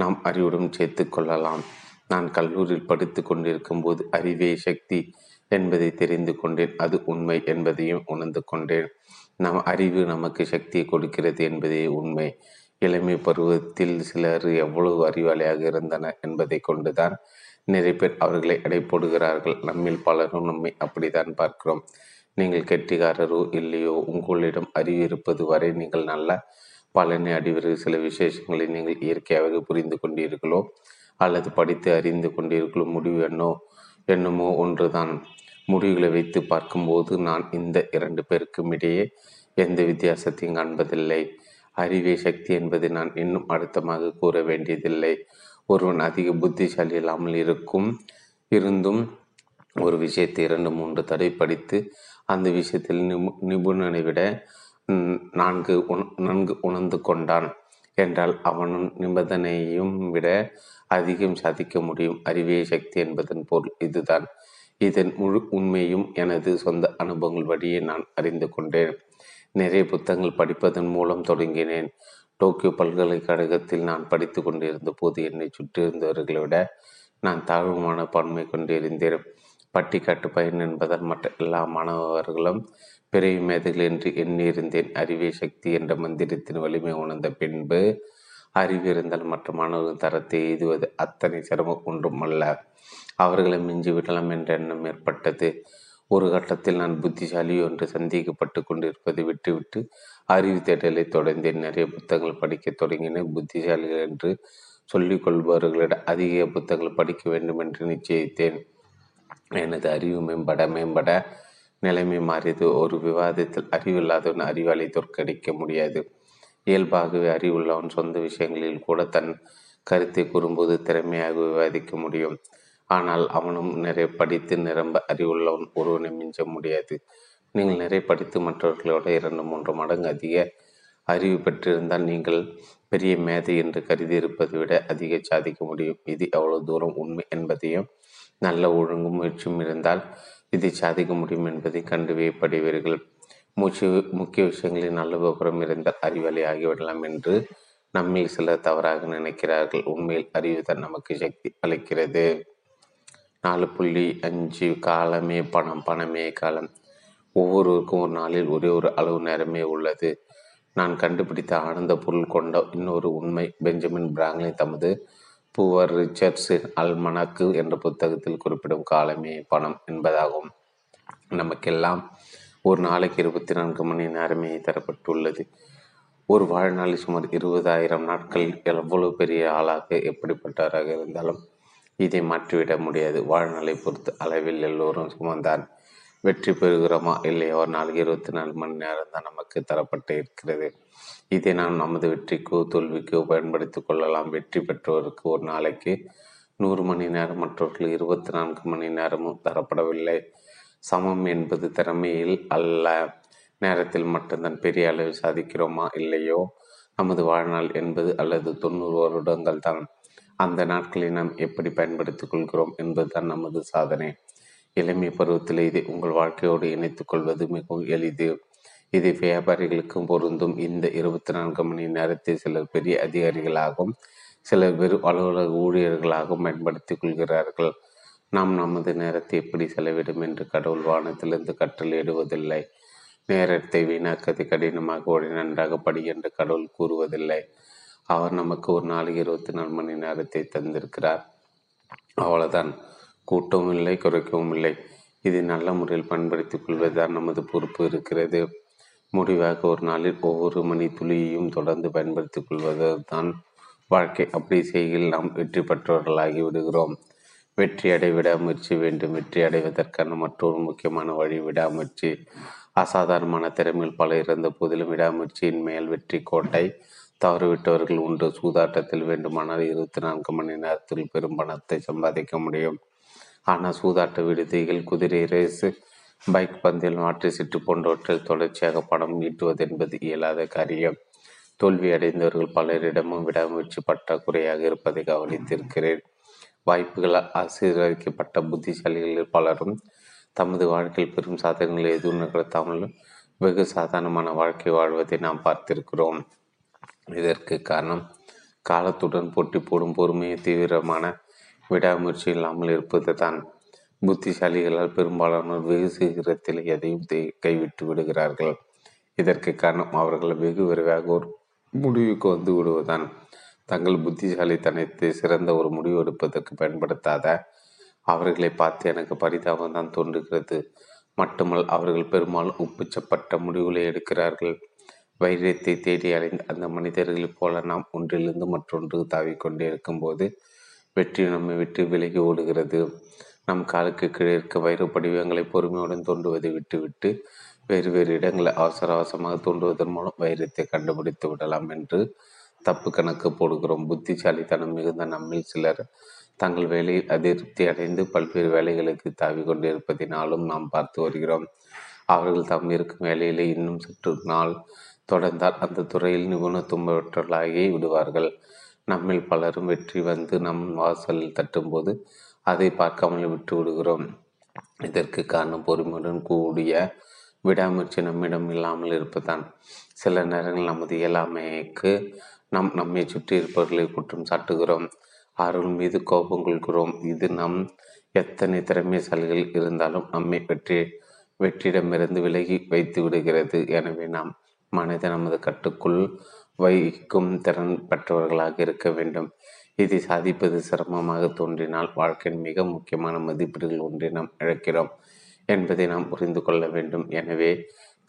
நாம் அறிவுடன் சேர்த்து கொள்ளலாம். நான் கல்லூரியில் படித்து கொண்டிருக்கும் போது அறிவே சக்தி என்பதை தெரிந்து கொண்டேன். அது உண்மை என்பதையும் உணர்ந்து கொண்டேன். நம் அறிவு நமக்கு சக்தியை கொடுக்கிறது என்பதே உண்மை. இளமை பருவத்தில் சிலர் எவ்வளவு அறிவாளியாக இருந்தனர் என்பதை கொண்டுதான் நிறைய பேர் அவர்களை எடை போடுகிறார்கள். நம்மில் பலரும் நம்மை அப்படித்தான் பார்க்கிறோம். நீங்கள் கெட்டிக்காரரோ இல்லையோ, உங்களிடம் அறிவு இருப்பது வரை நீங்கள் நல்ல பலனை அடைவீர்கள். சில விசேஷங்களை நீங்கள் இயற்கையாக புரிந்து கொண்டீர்களோ அல்லது படித்து அறிந்து கொண்டீர்களோ. முடிவு என்னமோ ஒன்றுதான். முடிவுகளை வைத்து பார்க்கும்போது நான் இந்த 2 பேருக்கும் இடையே எந்த வித்தியாசத்தையும் காண்பதில்லை. அறிவே சக்தி என்பது நான் இன்னும் அழுத்தமாக கூற வேண்டியதில்லை. ஒருவன் அதிக புத்திசாலி இல்லாமல் இருந்தும் ஒரு விஷயத்தை 2-3 தடவை படித்து அந்த விஷயத்தில் நிபுணனை விட நன்கு உணர்ந்து கொண்டான் என்றால் அவனும் நிபந்தனையும் விட அதிகம் சாதிக்க முடியும். அறிவே சக்தி என்பதன் பொருள் இதுதான். இதன் முழு உண்மையும் எனது சொந்த அனுபவங்கள் வழியே நான் அறிந்து கொண்டேன். நிறைய புத்தகங்கள் படிப்பதன் மூலம் தொடங்கினேன். டோக்கியோ பல்கலைக்கழகத்தில் நான் படித்து கொண்டிருந்த போது என்னை சுற்றியிருந்தவர்களை விட நான் தாழ்வுமான பான்மை கொண்டிருந்தேன். பட்டிக்காட்டு பயன் என்பதால் மற்ற எல்லா மாணவர்களும் பிறவி மேதைகள் என்று எண்ணியிருந்தேன். அறிவே சக்தி என்ற மந்திரத்தின் வலிமை உணர்ந்த பின்பு அறிவு இருந்தால் மற்ற மாணவர்கள் தரத்தை எய்துவது அத்தனை சிரமம் ஒன்றும் அல்ல, அவர்களை மிஞ்சி விடலாம் என்ற எண்ணம் ஏற்பட்டது. ஒரு கட்டத்தில் நான் புத்திசாலி ஒன்று சந்தேகப்பட்டு கொண்டிருப்பதை விட்டுவிட்டு அறிவு தேடலை தொடர்ந்தேன். நிறைய புத்தகங்கள் படிக்க தொடங்கினேன். புத்திசாலிகள் என்று சொல்லிக் கொள்பவர்களிட அதிக புத்தகங்கள் படிக்க வேண்டும் என்று நிச்சயித்தேன். எனது அறிவு மேம்பட நிலைமை மாறியது. ஒரு விவாதத்தில் அறிவில்லாதவன் அறிவாளை தோற்கடிக்க முடியாது. இயல்பாகவே அறிவுள்ளவன் சொந்த விஷயங்களில் கூட தன் கருத்தை கூறும்போது திறமையாக விவாதிக்க முடியும். ஆனால் அவனும் நிறைய படித்து நிரம்ப அறிவுள்ளவன் ஒருவனை மிஞ்ச முடியாது. நீங்கள் நிறைய படித்து மற்றவர்களோட 2-3 மடங்கு அதிக அறிவு பெற்றிருந்தால் நீங்கள் பெரிய மேதை என்று கருதி இருப்பதை விட அதிக சாதிக்க முடியும். இது எவ்வளவு தூரம் உண்மை என்பதையும் நல்ல ஒழுங்கு முயற்சியும் இருந்தால் இதை சாதிக்க முடியும் என்பதை கண்டு வியப்படுவீர்கள். முக்கிய விஷயங்களில் நல்ல விபரம் இருந்தால் அறிவாளி ஆகிவிடலாம் என்று நம்மில் சிலர் தவறாக நினைக்கிறார்கள். உண்மையில் அறிவு தான் நமக்கு சக்தி அளிக்கிறது. 4.5 காலமே பணம், பணமே காலம். ஒவ்வொருவருக்கும் ஒரு நாளில் ஒரே ஒரு அளவு நேரமே உள்ளது. நான் கண்டுபிடித்த ஆனந்த பொருள் கொண்ட இன்னொரு உண்மை பெஞ்சமின் பிராங்க்லின் தமது புவர் ரிச்சர்ட்ஸின் அல்மனக்கு என்ற புத்தகத்தில் குறிப்பிடும் காலமே பணம் என்பதாகும். நமக்கெல்லாம் ஒரு நாளைக்கு 24 மணி நேரமே தரப்பட்டுள்ளது. ஒரு வாழ்நாளில் சுமார் 20,000 நாட்கள். எவ்வளவு பெரிய ஆளாக எப்படிப்பட்டவராக இருந்தாலும் இதை மாற்றிவிட முடியாது. வாழ்நாளை பொறுத்து அளவில் எல்லோரும் சுமந்தான். வெற்றி பெறுகிறோமா இல்லையோ 24 மணி நேரம் தான் நமக்கு தரப்பட்டு இருக்கிறது. இதை நாம் நமது வெற்றிக்கோ தோல்விக்கோ பயன்படுத்தி கொள்ளலாம். வெற்றி பெற்றோருக்கு ஒரு நாளைக்கு 100 மணி நேரம், மற்றவர்கள் 24 மணி நேரமும் தரப்படவில்லை. சமம் என்பது திறமையில் அல்ல, நேரத்தில் மட்டும்தான். பெரிய அளவில் சாதிக்கிறோமா இல்லையோ நமது வாழ்நாள் 80 அல்லது 90 வருடங்கள் தான். அந்த நாட்களை நாம் எப்படி பயன்படுத்திக் கொள்கிறோம் என்பதுதான் நமது சாதனை. இளமை பருவத்தில் இதை உங்கள் வாழ்க்கையோடு இணைத்துக் கொள்வது மிகவும் எளிது. இது வியாபாரிகளுக்கும் பொருந்தும். இந்த 24 மணி நேரத்தில் சிலர் பெரிய அதிகாரிகளாகவும் சிலர் வெறும் அலுவலக ஊழியர்களாகவும் பயன்படுத்திக் கொள்கிறார்கள். நாம் நமது நேரத்தை எப்படி செலவிடும் என்று கடவுள் வானத்திலிருந்து கட்டளையிடுவதில்லை. நேரத்தை வீணாக்கத்தை கடினமாக ஓடி நன்றாக படி என்று கடவுள் கூறுவதில்லை. அவர் நமக்கு ஒரு நாளைக்கு 24 மணி நேரத்தை தந்திருக்கிறார். அவ்வளவுதான். கூட்டவும் இல்லை, குறைக்கவும் இல்லை. இதை நல்ல முறையில் பயன்படுத்திக் கொள்வதுதான் நமது பொறுப்பு இருக்கிறது. முடிவாக ஒரு நாளில் ஒவ்வொரு மணி துளியையும் தொடர்ந்து பயன்படுத்திக் கொள்வதுதான் வாழ்க்கை. அப்படி செய்கையில் நாம் வெற்றி பெற்றவர்களாகி விடுகிறோம். வெற்றி அடை விடாமுயற்சி வேண்டும். வெற்றி அடைவதற்கான மற்றொரு முக்கியமான வழி விடாமுயற்சி. அசாதாரணமான திறமையில் பல இருந்த போதிலும் விடாமுயற்சியின் மேல் வெற்றி கோட்டை தவறுவிட்டவர்கள் உண்டு. சூதாட்டத்தில் வேண்டுமானால் 24 மணி நேரத்தில் பெரும் பணத்தை சம்பாதிக்க முடியும். ஆனால் சூதாட்ட விடுதிகள், குதிரை ரேஸு, பைக் பந்தயம், மாற்றி சிட்டு போன்றவற்றில் தொடர்ச்சியாக பணம் ஈட்டுவது என்பது இயலாத காரியம். தோல்வி அடைந்தவர்கள் பலரிடமும் விடாமுயற்சி பற்றாக்குறையாக இருப்பதை கவனித்திருக்கிறேன். வாய்ப்புகளால் ஆசீர்வதிக்கப்பட்ட புத்திசாலிகளில் பலரும் தமது வாழ்க்கையில் பெரும் சாதனைகளை எதுவும் நிகழ்த்தாமல் வெகு சாதாரணமான வாழ்க்கை வாழ்வதை நாம் பார்த்திருக்கிறோம். இதற்கு காரணம் காலத்துடன் போட்டி போடும் பொறுமையை தீவிரமான விடாமுயற்சி இல்லாமல் இருப்பது தான். புத்திசாலிகளால் பெரும்பாலானோர் வெகு சீக்கிரத்தில் எதையும் கைவிட்டு விடுகிறார்கள். இதற்கு காரணம் அவர்கள் வெகு விரைவாக ஒரு முடிவுக்கு வந்து விடுவதுதான். தங்கள் புத்திசாலித்தனத்தை சிறந்த ஒரு முடிவு எடுப்பதற்கு பயன்படுத்தாத அவர்களை பார்த்து எனக்கு பரிதாபம் தான் தோன்றுகிறது. மட்டுமல் அவர்கள் பெரும்பாலும் உப்புச்சப்பட்ட முடிவுகளை எடுக்கிறார்கள். வைரத்தை தேடி அடைந்த அந்த மனிதர்களைப் போல நாம் ஒன்றிலிருந்து மற்றொன்று தாவிக்கொண்டே இருக்கும்போது வெற்றி நம்மை விட்டு விலகி ஓடுகிறது. நம் காலுக்கு கீழே இருக்க வைர படிவங்களை பொறுமையுடன் தோண்டுவதை விட்டுவிட்டு வேறு வேறு இடங்களை அவசர அவசரமாக தோண்டுவதன் மூலம் வைரத்தை கண்டுபிடித்து விடலாம் என்று தப்பு கணக்கு போடுகிறோம். புத்திசாலித்தனம் மிகுந்த நம்மில் சிலர் தங்கள் வேலையில் அதிருப்தி அடைந்து பல்வேறு வேலைகளுக்கு தாவிக்கொண்டே இருப்பதினாலும் நாம் பார்த்து வருகிறோம். அவர்கள் தாம் இருக்கும் வேலையிலே இன்னும் சற்று நாள் தொடர்ந்தால் அந்த துறையில் நிபுணத்துவம் பெற்றவர்களாகி விடுவார்கள். நம்மில் பலரும் வெற்றி வந்து நம் வாசலில் தட்டும்போது அதை பார்க்காமல் விட்டு விடுகிறோம். இதற்கு காரணம் பொறுமையுடன் கூடிய விடாமுயற்சி நம்மிடம் இல்லாமல் இருப்பதுதான். சில நேரங்கள் நமது இயலாமைக்கு நம்மை சுற்றி இருப்பவர்களை குற்றம் சாட்டுகிறோம். அவர்கள் மீது கோபம் கொள்கிறோம். இது நம் எத்தனை திறமைசாலிகள் இருந்தாலும் நம்மை வெற்றி வெற்றிடமிருந்து விலகி வைத்து விடுகிறது. எனவே நாம் மனதை நமது கட்டுக்குள் வைக்கும் திறன் பெற்றவர்களாக இருக்க வேண்டும். இதை சாதிப்பது சிரமமாக தோன்றினால் வாழ்க்கையின் மிக முக்கியமான மதிப்பீடுகள் ஒன்றை நாம் இழக்கிறோம் என்பதை நாம் புரிந்து கொள்ள வேண்டும். எனவே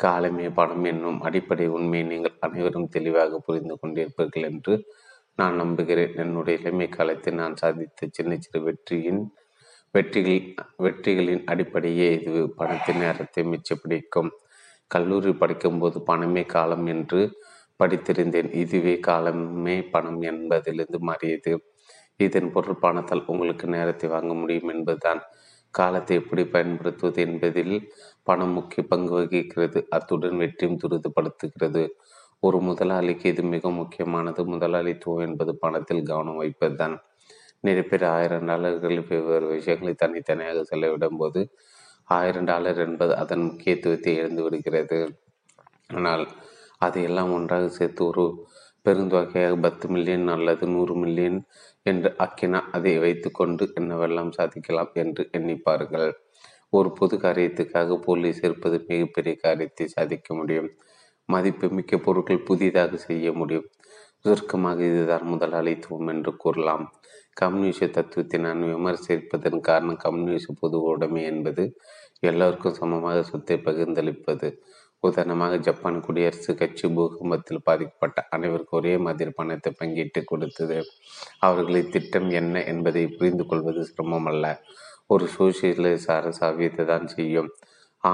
காலமே பணம் என்னும் அடிப்படை உண்மையை நீங்கள் அனைவரும் தெளிவாக புரிந்து கொண்டிருப்பீர்கள் என்று நான் நம்புகிறேன். என்னுடைய இளமை காலத்தில் நான் சாதித்த சின்ன சிறு வெற்றிகளின் அடிப்படையே இது. பணத்தின் நேரத்தை மிச்சப்பிடிக்கும். கல்லூரி படிக்கும்போது பணமே காலம் என்று படித்திருந்தேன். இதுவே காலமே பணம் என்பதிலிருந்து மாறியது. இதன் பொருள் பணத்தால் உங்களுக்கு நேரத்தை வாங்க முடியும் என்பதுதான். காலத்தை எப்படி பயன்படுத்துவது என்பதில் பணம் முக்கிய பங்கு வகிக்கிறது. அத்துடன் வெற்றியும் துரிதப்படுத்துகிறது. ஒரு முதலாளிக்கு இது மிக முக்கியமானது. முதலாளித்துவம் என்பது பணத்தில் கவனம் வைப்பது தான். நிறைய பேர் $1000 வெவ்வேறு விஷயங்களை தனித்தனியாக செலவிடும் போது $1000 என்பது அதன் முக்கியத்துவத்தை இழந்து விடுகிறது. ஆனால் அதையெல்லாம் ஒன்றாக சேர்த்து ஒரு பெருந்தொகையாக $10 மில்லியன் அல்லது $100 மில்லியன் என்று அக்கினா அதை வைத்து கொண்டு என்னவெல்லாம் சாதிக்கலாம் என்று எண்ணிப்பார்கள். ஒரு பொது காரியத்துக்காக போலீஸ் இருப்பது மிகப்பெரிய காரியத்தை சாதிக்க முடியும். மதிப்பு மிக்க பொருட்கள் புதிதாக செய்ய முடியும். சுருக்கமாக இதுதான் முதலாளித்துவம் என்று கூறலாம். கம்யூனிச தத்துவத்தை நான் விமர்சிப்பதன் காரணம் கம்யூனிச பொது உடைமை என்பது எல்லோருக்கும் சமமாக சொத்தை பகிர்ந்தளிப்பது. உதாரணமாக ஜப்பான் குடியரசு கட்சி பூகம்பத்தில் பாதிக்கப்பட்ட அனைவருக்கும் ஒரே மாதிரி பணத்தை பங்கிட்டு கொடுத்தது. அவர்களின் திட்டம் என்ன என்பதை புரிந்து கொள்வது சிரமம் அல்ல. ஒரு சோசியலிச அரசு அவ்வியதான் செய்யும்.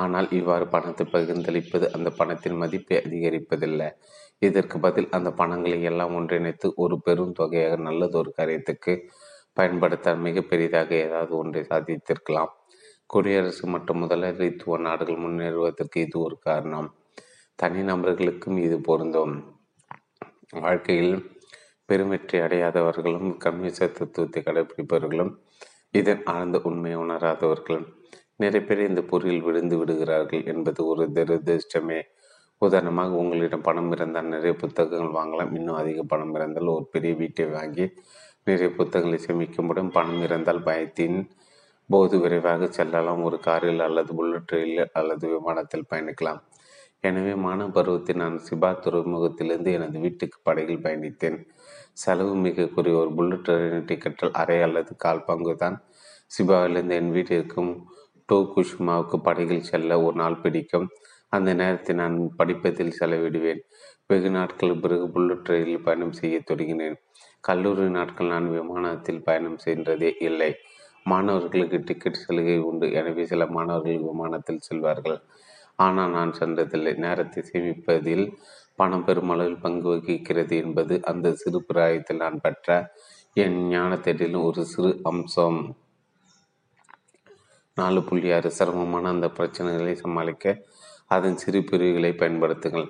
ஆனால் இவ்வாறு பணத்தை பகிர்ந்தளிப்பது அந்த பணத்தின் மதிப்பை அதிகரிப்பதில்லை. இதற்கு பதில் அந்த பணங்களை எல்லாம் ஒன்றிணைத்து ஒரு பெரும் தொகையாக நல்லதொரு காரியத்துக்கு பயன்படுத்த மிகப்பெரியதாக ஏதாவது ஒன்றை சாதித்திருக்கலாம். குடியரசு மற்றும் முதலாளித்துவ நாடுகள் முன்னேறுவதற்கு இது ஒரு காரணம். தனிநபர்களுக்கும் இது பொருந்தும். வாழ்க்கையில் பெருவெற்றி அடையாதவர்களும் கம்யூனிச தத்துவத்தை கடைபிடிப்பவர்களும் இதன் ஆழ்ந்த உண்மையை உணராதவர்களும் நிறைய பேர் இந்த பொறியில் விழுந்து விடுகிறார்கள் என்பது ஒரு துரதிர்ஷ்டமே. உதாரணமாக உங்களிடம் பணம் இருந்தால் நிறைய புத்தகங்கள் வாங்கலாம். இன்னும் அதிக பணம் இருந்தால் ஒரு பெரிய வீட்டை வாங்கி நிறைய புத்தகங்களை சேமிக்கும்படும். பணம் இருந்தால் பயத்தின் போது விரைவாக செல்லலாம். ஒரு காரில் அல்லது புல்லட் ட்ரெயினில் அல்லது விமானத்தில் பயணிக்கலாம். எனவே மாணவ பருவத்தில் நான் சிபா துறைமுகத்திலிருந்து எனது வீட்டுக்கு படகில் பயணித்தேன். செலவு மிக கூறிய ஒரு புல்லட் ட்ரெயின் டிக்கெட்டில் அரை அல்லது கால் பங்கு தான். சிபாவிலிருந்து என் வீட்டிற்கும் டோகுஷிமாவுக்கு படகில் செல்ல ஒரு நாள் பிடிக்கும். அந்த நேரத்தை நான் படிப்பதில் செலவிடுவேன். வெகு நாட்களுக்கு பிறகு புல்லட் ட்ரெயினில் பயணம் செய்ய தொடங்கினேன். கல்லூரி நாட்கள் நான் விமானத்தில் பயணம் செய்ததே இல்லை. மாணவர்களுக்கு டிக்கெட் சலுகை உண்டு. எனவே சில மாணவர்கள் விமானத்தில் செல்வார்கள். ஆனால் நான் சென்றதில்லை. நேரத்தை சேமிப்பதில் பணம் பெருமளவில் பங்கு வகிக்கிறது என்பது அந்த சிறு பிராயத்தில் நான் பெற்ற என் ஞானத்தேடலின் ஒரு சிறு அம்சம். 4.6 சிரமமான அந்த பிரச்சனைகளை சமாளிக்க அதன் சிறு பிரிவுகளை பயன்படுத்துங்கள்.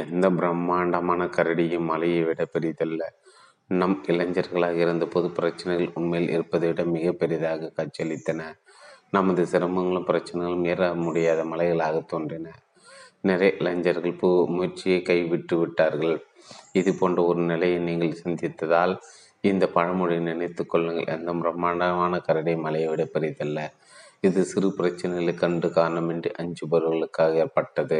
எந்த பிரம்மாண்டமான கரடியும் மலையை விட பெரிதல்ல. நம் இளைஞர்களாக இருந்தபோது பிரச்சனைகள் உண்மையில் இருப்பதை விட மிக பெரிதாக காட்சியளித்தன. நமது சிரமங்களும் பிரச்சனைகளும் ஏற முடியாத மலைகளாக தோன்றின. நிறைய இளைஞர்கள் முயற்சியை கைவிட்டு விட்டார்கள். இது போன்ற ஒரு நிலையை நீங்கள் சிந்தித்ததால் இந்த பழமொழியை நினைத்து கொள்ளுங்கள். எந்த பிரம்மாண்டமான கரடை மலையை விட பெரிதல்ல. இது சிறு பிரச்சனைகளை கண்டு காரணமின்றி அஞ்சுபவர்களுக்காக ஏற்பட்டது.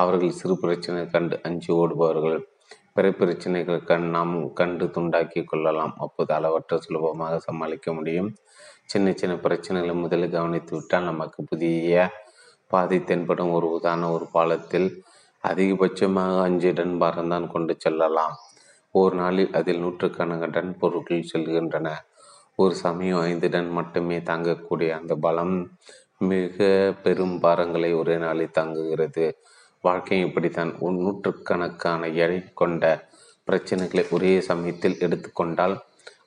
அவர்கள் சிறு பிரச்சனை கண்டு அஞ்சு ஓடுபவர்கள். பிற பிரச்சனைகள் நாம் கண்டு துண்டாக்கி கொள்ளலாம். அப்போது அளவற்ற சுலபமாக சமாளிக்க முடியும். சின்ன சின்ன பிரச்சனைகளை முதலில் கவனித்து விட்டால் நமக்கு புதிய பாதை தென்படும். ஒரு உதாரண ஒரு பாலத்தில் அதிகபட்சமாக 5 டன் பாரம்தான் கொண்டு செல்லலாம். ஒரு நாளில் அதில் 100,000 டன் பொருட்கள் செல்கின்றன. ஒரு சமயம் 5 டன் மட்டுமே தாங்கக்கூடிய அந்த பலம் மிக பெரும் பாரங்களை ஒரே நாளில் தாங்குகிறது. வாழ்க்கையும் இப்படித்தான். 100,000 எடை கொண்ட பிரச்சனைகளை ஒரே சமயத்தில் எடுத்துக்கொண்டால்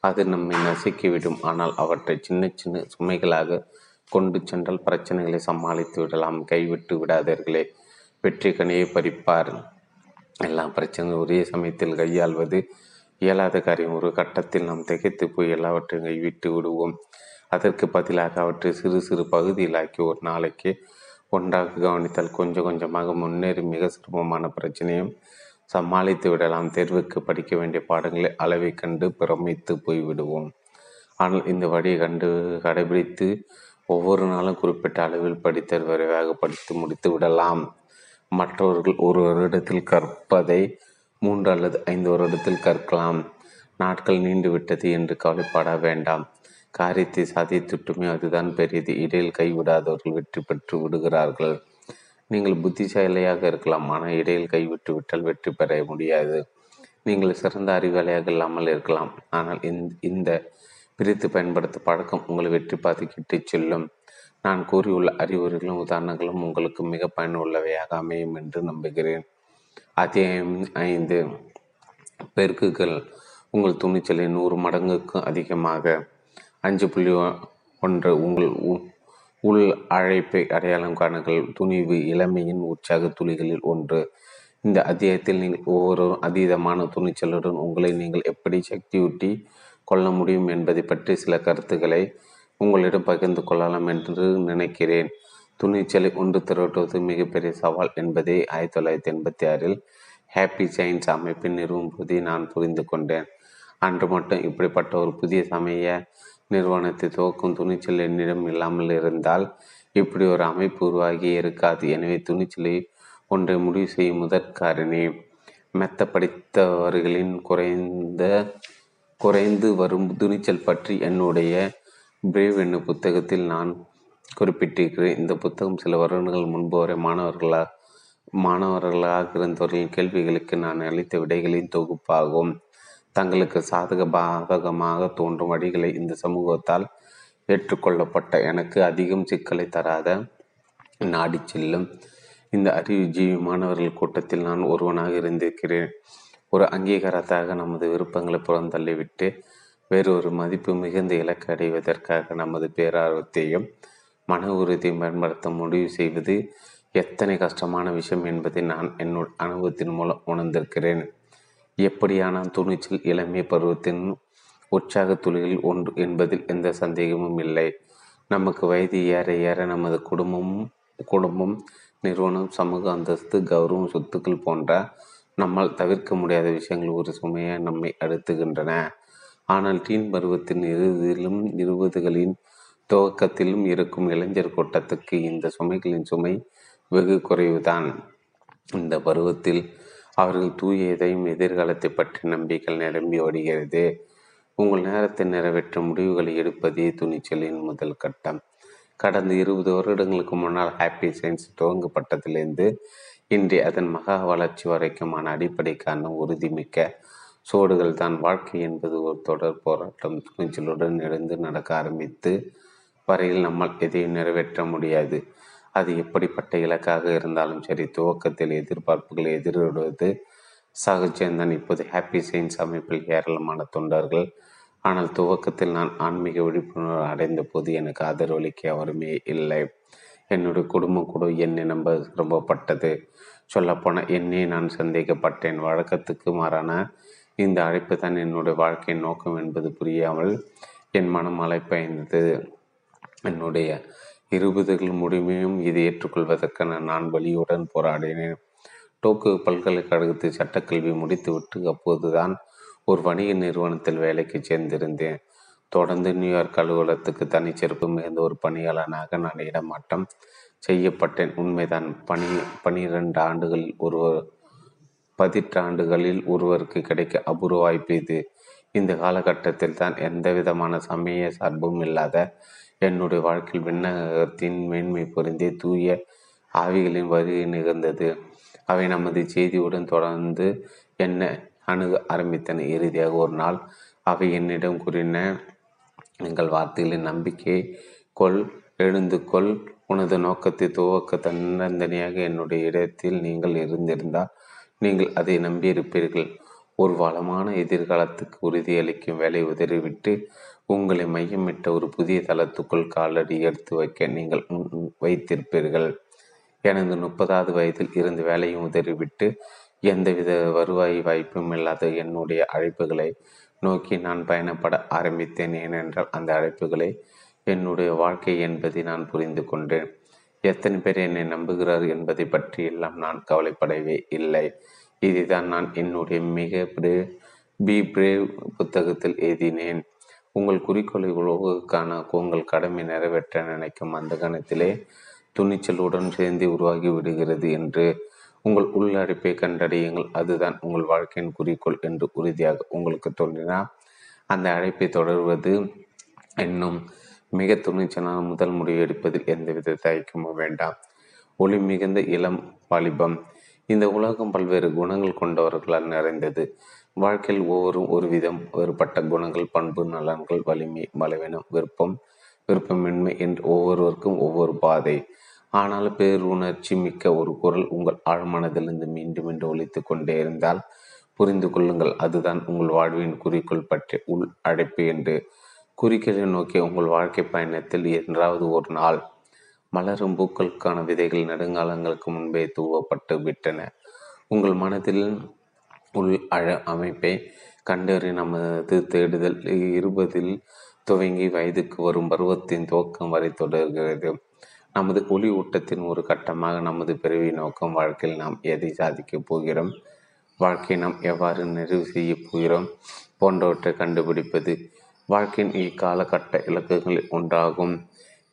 அது நம்மை நசுக்கிவிடும். ஆனால் அவற்றை சின்ன சின்ன சுமைகளாக கொண்டு சென்றால் பிரச்சனைகளை சமாளித்து விடலாம். கைவிட்டு விடாதீர்களே, வெற்றி கனியை பறிப்பார். எல்லா பிரச்சனையும் ஒரே சமயத்தில் கையாள்வது இயலாத காரியம். ஒரு கட்டத்தில் நாம் திகைத்து போய் எல்லாவற்றையும் கைவிட்டு விடுவோம். அதற்கு பதிலாக அவற்றை சிறு சிறு பகுதியிலாக்கி ஒரு நாளைக்கு ஒன்றாக கவனித்தால் கொஞ்சம் கொஞ்சமாக முன்னேறி மிக சிரமமான பிரச்சனையும் சமாளித்து விடலாம். தேர்வுக்கு படிக்க வேண்டிய பாடங்களை அளவை கண்டு பிரமித்து போய்விடுவோம். ஆனால் இந்த வழியை கடைபிடித்து ஒவ்வொரு நாளும் குறிப்பிட்ட அளவில் படித்த விரைவாக படித்து முடித்து விடலாம். மற்றவர்கள் ஒரு வருடத்தில் கற்பதை 3 அல்லது 5 வருடத்தில் கற்கலாம். நாட்கள் நீண்டுவிட்டது என்று கவலைப்பட வேண்டாம். காரியத்தை சாதித்துட்டுமே அதுதான் பெரியது. இடையில் கைவிடாதவர்கள் வெற்றி பெற்று விடுகிறார்கள். நீங்கள் புத்திசாலியாக இருக்கலாம், ஆனால் இடையில் கைவிட்டு விட்டால் வெற்றி பெற முடியாது. நீங்கள் சிறந்த அறிவாளியாக இல்லாமல் இருக்கலாம், ஆனால் இந்த பிரித்து பயன்படுத்த பழக்கம் உங்களை வெற்றி பாதிக்கிட்டு செல்லும். நான் கூறியுள்ள அறிவுரைகளும் உதாரணங்களும் உங்களுக்கு மிக பயனுள்ளவையாக அமையும் என்று நம்புகிறேன். அத்தியாயம் 5 பெருக்குகள் உங்கள் துணிச்சலை 100 மடங்குக்கு அதிகமாக. 5.1 உங்கள் உள் அழைப்பை அடையாளம் காணுங்கள். துணிவு இளமையின் உற்சாக துளிகளில் ஒன்று. இந்த அத்தியாயத்தில் நீங்கள் ஒவ்வொருவரும் அதீதமான துணிச்சலுடன் உங்களை நீங்கள் எப்படி சக்தியூட்டி கொள்ள முடியும் என்பதை பற்றி சில கருத்துக்களை உங்களிடம் பகிர்ந்து கொள்ளலாம் என்று நினைக்கிறேன். துணிச்சலை ஒன்று திரட்டுவது மிகப்பெரிய சவால் என்பதை 1986இல் ஹாப்பி சயின்ஸ் அமைப்பை நிறுவும் போதே நான் புரிந்து கொண்டேன். அன்று மட்டும் இப்படிப்பட்ட ஒரு புதிய சமய நிறுவனத்தை துவக்கும் துணிச்சல் என்னிடம் இல்லாமல் இருந்தால் இப்படி ஒரு அமைப்பு உருவாகி இருக்காது. எனவே துணிச்சலை ஒன்றை முடிவு செய்யும் முதற்காரணி மெத்த படித்தவர்களின் குறைந்து வரும் துணிச்சல் பற்றி என்னுடைய பிரேவ் என்னும் புத்தகத்தில் நான் குறிப்பிட்டிருக்கிறேன். இந்த புத்தகம் சில வருடங்கள் முன்பு வரை மாணவர்களாக இருந்தவர்களின் கேள்விகளுக்கு நான் அளித்த விடைகளின் தொகுப்பாகும். தங்களுக்கு சாதகமாக தோன்றும் வழிகளை இந்த சமூகத்தால் ஏற்றுக்கொள்ளப்பட்ட எனக்கு அதிகம் சிக்கலை தராத நாடி செல்லும் இந்த அறிவுஜீவி மாணவர்கள் கூட்டத்தில் நான் ஒருவனாக இருந்திருக்கிறேன். ஒரு அங்கீகாரத்தாக நமது விருப்பங்களை புறந்தள்ளிவிட்டு வேறொரு மதிப்பு மிகுந்த இலக்கு அடைவதற்காக நமது பேரார்வத்தையும் மன உறுதியையும் பயன்படுத்த முடிவு செய்வது எத்தனை கஷ்டமான விஷயம் என்பதை நான் என்னோட அனுபவத்தின் மூலம் உணர்ந்திருக்கிறேன். எப்படியான துணிச்சல் இளமை பருவத்தின் உற்சாக துளிகளில் ஒன்று என்பதில் எந்த சந்தேகமும் இல்லை. நமக்கு வயது ஏற ஏற நமது குடும்பம், நிறுவனம், சமூக அந்தஸ்து, கௌரவம், சொத்துக்கள் போன்ற நம்மால் தவிர்க்க முடியாத விஷயங்கள் ஒரு சுமையாக நம்மை அழுத்துகின்றன. ஆனால் டீன் பருவத்தின் இறுதியிலும் 20களின் துவக்கத்திலும் இருக்கும் இளைஞர் கூட்டத்துக்கு இந்த சுமைகளின் சுமை வெகு குறைவுதான். இந்த பருவத்தில் அவர்கள் தூயதையும் எதிர்காலத்தை பற்றி நம்பிக்கைகள் நிரம்பி ஓடுகிறது. உங்கள் நேரத்தை நிறைவேற்றும் முடிவுகளை எடுப்பதே துணிச்சலின் முதல் கட்டம். கடந்த 20 வருடங்களுக்கு முன்னால் ஹாப்பி சயின்ஸ் துவங்கப்பட்டதிலிருந்து இன்று அதன் மகா வளர்ச்சி வரைக்குமான அடிப்படைக்கான உறுதிமிக்க சோடுகள் தான். வாழ்க்கை என்பது ஒரு தொடர் போராட்டம். துணிச்சலுடன் எழுந்து நடக்க ஆரம்பித்து வரையில் நம்மால் எதையும் நிறைவேற்ற முடியாது. அது எப்படிப்பட்ட இலக்காக இருந்தாலும் சரி, துவக்கத்தில் எதிர்பார்ப்புகளை எதிரிடுவது சகஜம்தான். இப்போது ஹாப்பி சயின்ஸ் அமைப்பில் ஏராளமான தொண்டர்கள். ஆனால் துவக்கத்தில் நான் ஆன்மீக விழிப்புணர்வு அடைந்த போது எனக்கு ஆதரவளிக்க யாருமே இல்லை. என்னுடைய குடும்பம் கூட என்னை நம்ப ரொம்பப்பட்டது. சொல்லப்போனால் என்னே நான் சந்தேகப்பட்டேன். வழக்கத்துக்கு மாறான இந்த அழைப்பு தான் என்னுடைய வாழ்க்கையின் நோக்கம் என்பது புரியாமல் என் மனம் அலைப்பாய்ந்தது. என்னுடைய 20கள் முடிவையும் இதை ஏற்றுக்கொள்வதற்கான நான் வழியுடன் போராடினேன். டோக்கியோ பல்கலைக்கழகத்தில் சட்டக்கல்வி முடித்துவிட்டு அப்போதுதான் ஒரு வணிக நிறுவனத்தில் வேலைக்கு சேர்ந்திருந்தேன். தொடர்ந்து நியூயார்க் அலுவலகத்துக்கு தனிச்சிறப்பு மிகுந்த ஒரு பணியாளனாக நான் இடமாற்றம் செய்யப்பட்டேன். உண்மைதான். 12 ஆண்டுகளில் ஒருவர் 18 ஆண்டுகளில் ஒருவருக்கு கிடைக்க அபூர்வ வாய்ப்பு இது. இந்த காலகட்டத்தில் தான் எந்த விதமான சமய சார்பும் இல்லாத என்னுடைய வாழ்க்கையில் விண்ணகத்தின் மேன்மை பொருந்திய தூய ஆவிகளின் வருகை நிகழ்ந்தது. அவை நமது செய்தியுடன் தொடர்ந்து என்னை அணுக ஆரம்பித்தன. இறுதியாக ஒரு நாள் அவை என்னிடம் கூறின, எங்கள் வார்த்தைகளை நம்பிக்கை கொள், எழுந்து கொள், உனது நோக்கத்தை துவக்க தன்னந்தனியாக என்னுடைய இடத்தில் நீங்கள் இருந்திருந்தால் நீங்கள் அதை நம்பியிருப்பீர்கள். ஒரு வளமான எதிர்காலத்துக்கு உறுதியளிக்கும் வேலை உதறிவிட்டு உங்களை மையமிட்ட ஒரு புதிய தளத்துக்குள் காலடி எடுத்து வைக்க நீங்கள் வைத்திருப்பீர்கள். எனது 30வது வயதில் இருந்து வேலையும் உதறிவிட்டு எந்தவித வருவாய் வாய்ப்பும் இல்லாத என்னுடைய அழைப்புகளை நோக்கி நான் பயணப்பட ஆரம்பித்தேன். ஏனென்றால் அந்த அழைப்புகளை என்னுடைய வாழ்க்கை என்பதை நான் புரிந்து கொண்டேன். எத்தனை பேர் என்னை நம்புகிறார் என்பதை பற்றி எல்லாம் நான் கவலைப்படவே இல்லை. இதுதான் நான் என்னுடைய மிக பிரேவ் புத்தகத்தில் எழுதினேன். உங்கள் குறிக்கோளை உலகுக்கான உங்கள் கடமை நிறைவேற்ற நினைக்கும் அந்த கணத்திலே துணிச்சலுடன் சேர்ந்து உருவாகி விடுகிறது என்று உங்கள் உள்ளடைப்பை கண்டறியுங்கள். அதுதான் உங்கள் வாழ்க்கையின் குறிக்கோள் என்று உறுதியாக உங்களுக்கு தோன்றினால் அந்த அழைப்பை தொடர்வது என்னும் மிக துணிச்சலான முதல் முடிவு எடுப்பதில் எந்தவித தயக்கமும் வேண்டாம். ஒளி மிகுந்த இளம் வாலிபம். இந்த உலகம் பல்வேறு குணங்கள் கொண்டவர்களால் நிறைந்தது. வாழ்க்கையில் ஒவ்வொரும் ஒரு விதம் வேறுபட்ட குணங்கள், பண்பு, நலன்கள், வலிமை, பலவீனம், விருப்பம், விருப்பமின்மை என்று ஒவ்வொருவருக்கும் ஒவ்வொரு பாதை. ஆனால் பேருணர்ச்சி மிக்க ஒரு குரல் உங்கள் ஆழ்மனதிலிருந்து மீண்டும் மீண்டும் ஒலித்து கொண்டே இருந்தால் புரிந்து கொள்ளுங்கள், அதுதான் உங்கள் வாழ்வின் குறிக்கோள் பற்றிய உள் அழைப்பு என்று. குறிக்கோளை நோக்கிய உங்கள் வாழ்க்கை பயணத்தில் என்றாவது ஒரு நாள் மலரும் பூக்களுக்கான விதைகள் நெடுங்காலங்களுக்கு முன்பே தூவப்பட்டு விட்டன. உங்கள் மனதில் உள் அமைப்பை கண்டறி நமது தேடுதல் 20 துவங்கி வயதுக்கு வரும் பருவத்தின் துவக்கம் வரை தொடர்கிறது. நமது ஒளி ஊட்டத்தின் ஒரு கட்டமாக நமது பிறவி நோக்கம், வாழ்க்கையில் நாம் எதை சாதிக்கப் போகிறோம், வாழ்க்கையை நாம் எவ்வாறு நிறைவு செய்ய போகிறோம் போன்றவற்றை கண்டுபிடிப்பது வாழ்க்கையின் இக்காலகட்ட இலக்குகளில் ஒன்றாகும்.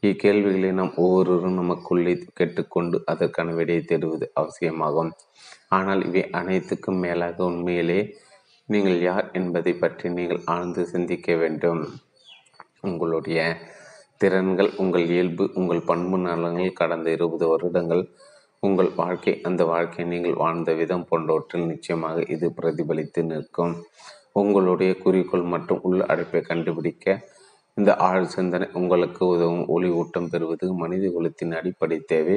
இக்கேள்விகளை நாம் ஒவ்வொருவரும் நமக்குள்ளே கேட்டுக்கொண்டு அதற்கான விடையை தேடுவது அவசியமாகும். ஆனால் இவை அனைத்துக்கும் மேலாக உண்மையிலே நீங்கள் யார் என்பதை பற்றி நீங்கள் ஆழ்ந்து சிந்திக்க வேண்டும். உங்களுடைய திறன்கள், உங்கள் இயல்பு, உங்கள் பண்பு, நலங்கள், கடந்த 20 வருடங்கள் உங்கள் வாழ்க்கை, அந்த வாழ்க்கையை நீங்கள் வாழ்ந்த விதம் போன்றவற்றில் நிச்சயமாக இது பிரதிபலித்து நிற்கும். உங்களுடைய குறிக்கோள் மற்றும் உள் அடைப்பை கண்டுபிடிக்க இந்த ஆழ் சிந்தனை உங்களுக்கு உதவும். ஒளி ஊட்டம் பெறுவது மனித குலத்தின் அடிப்படை தேவை.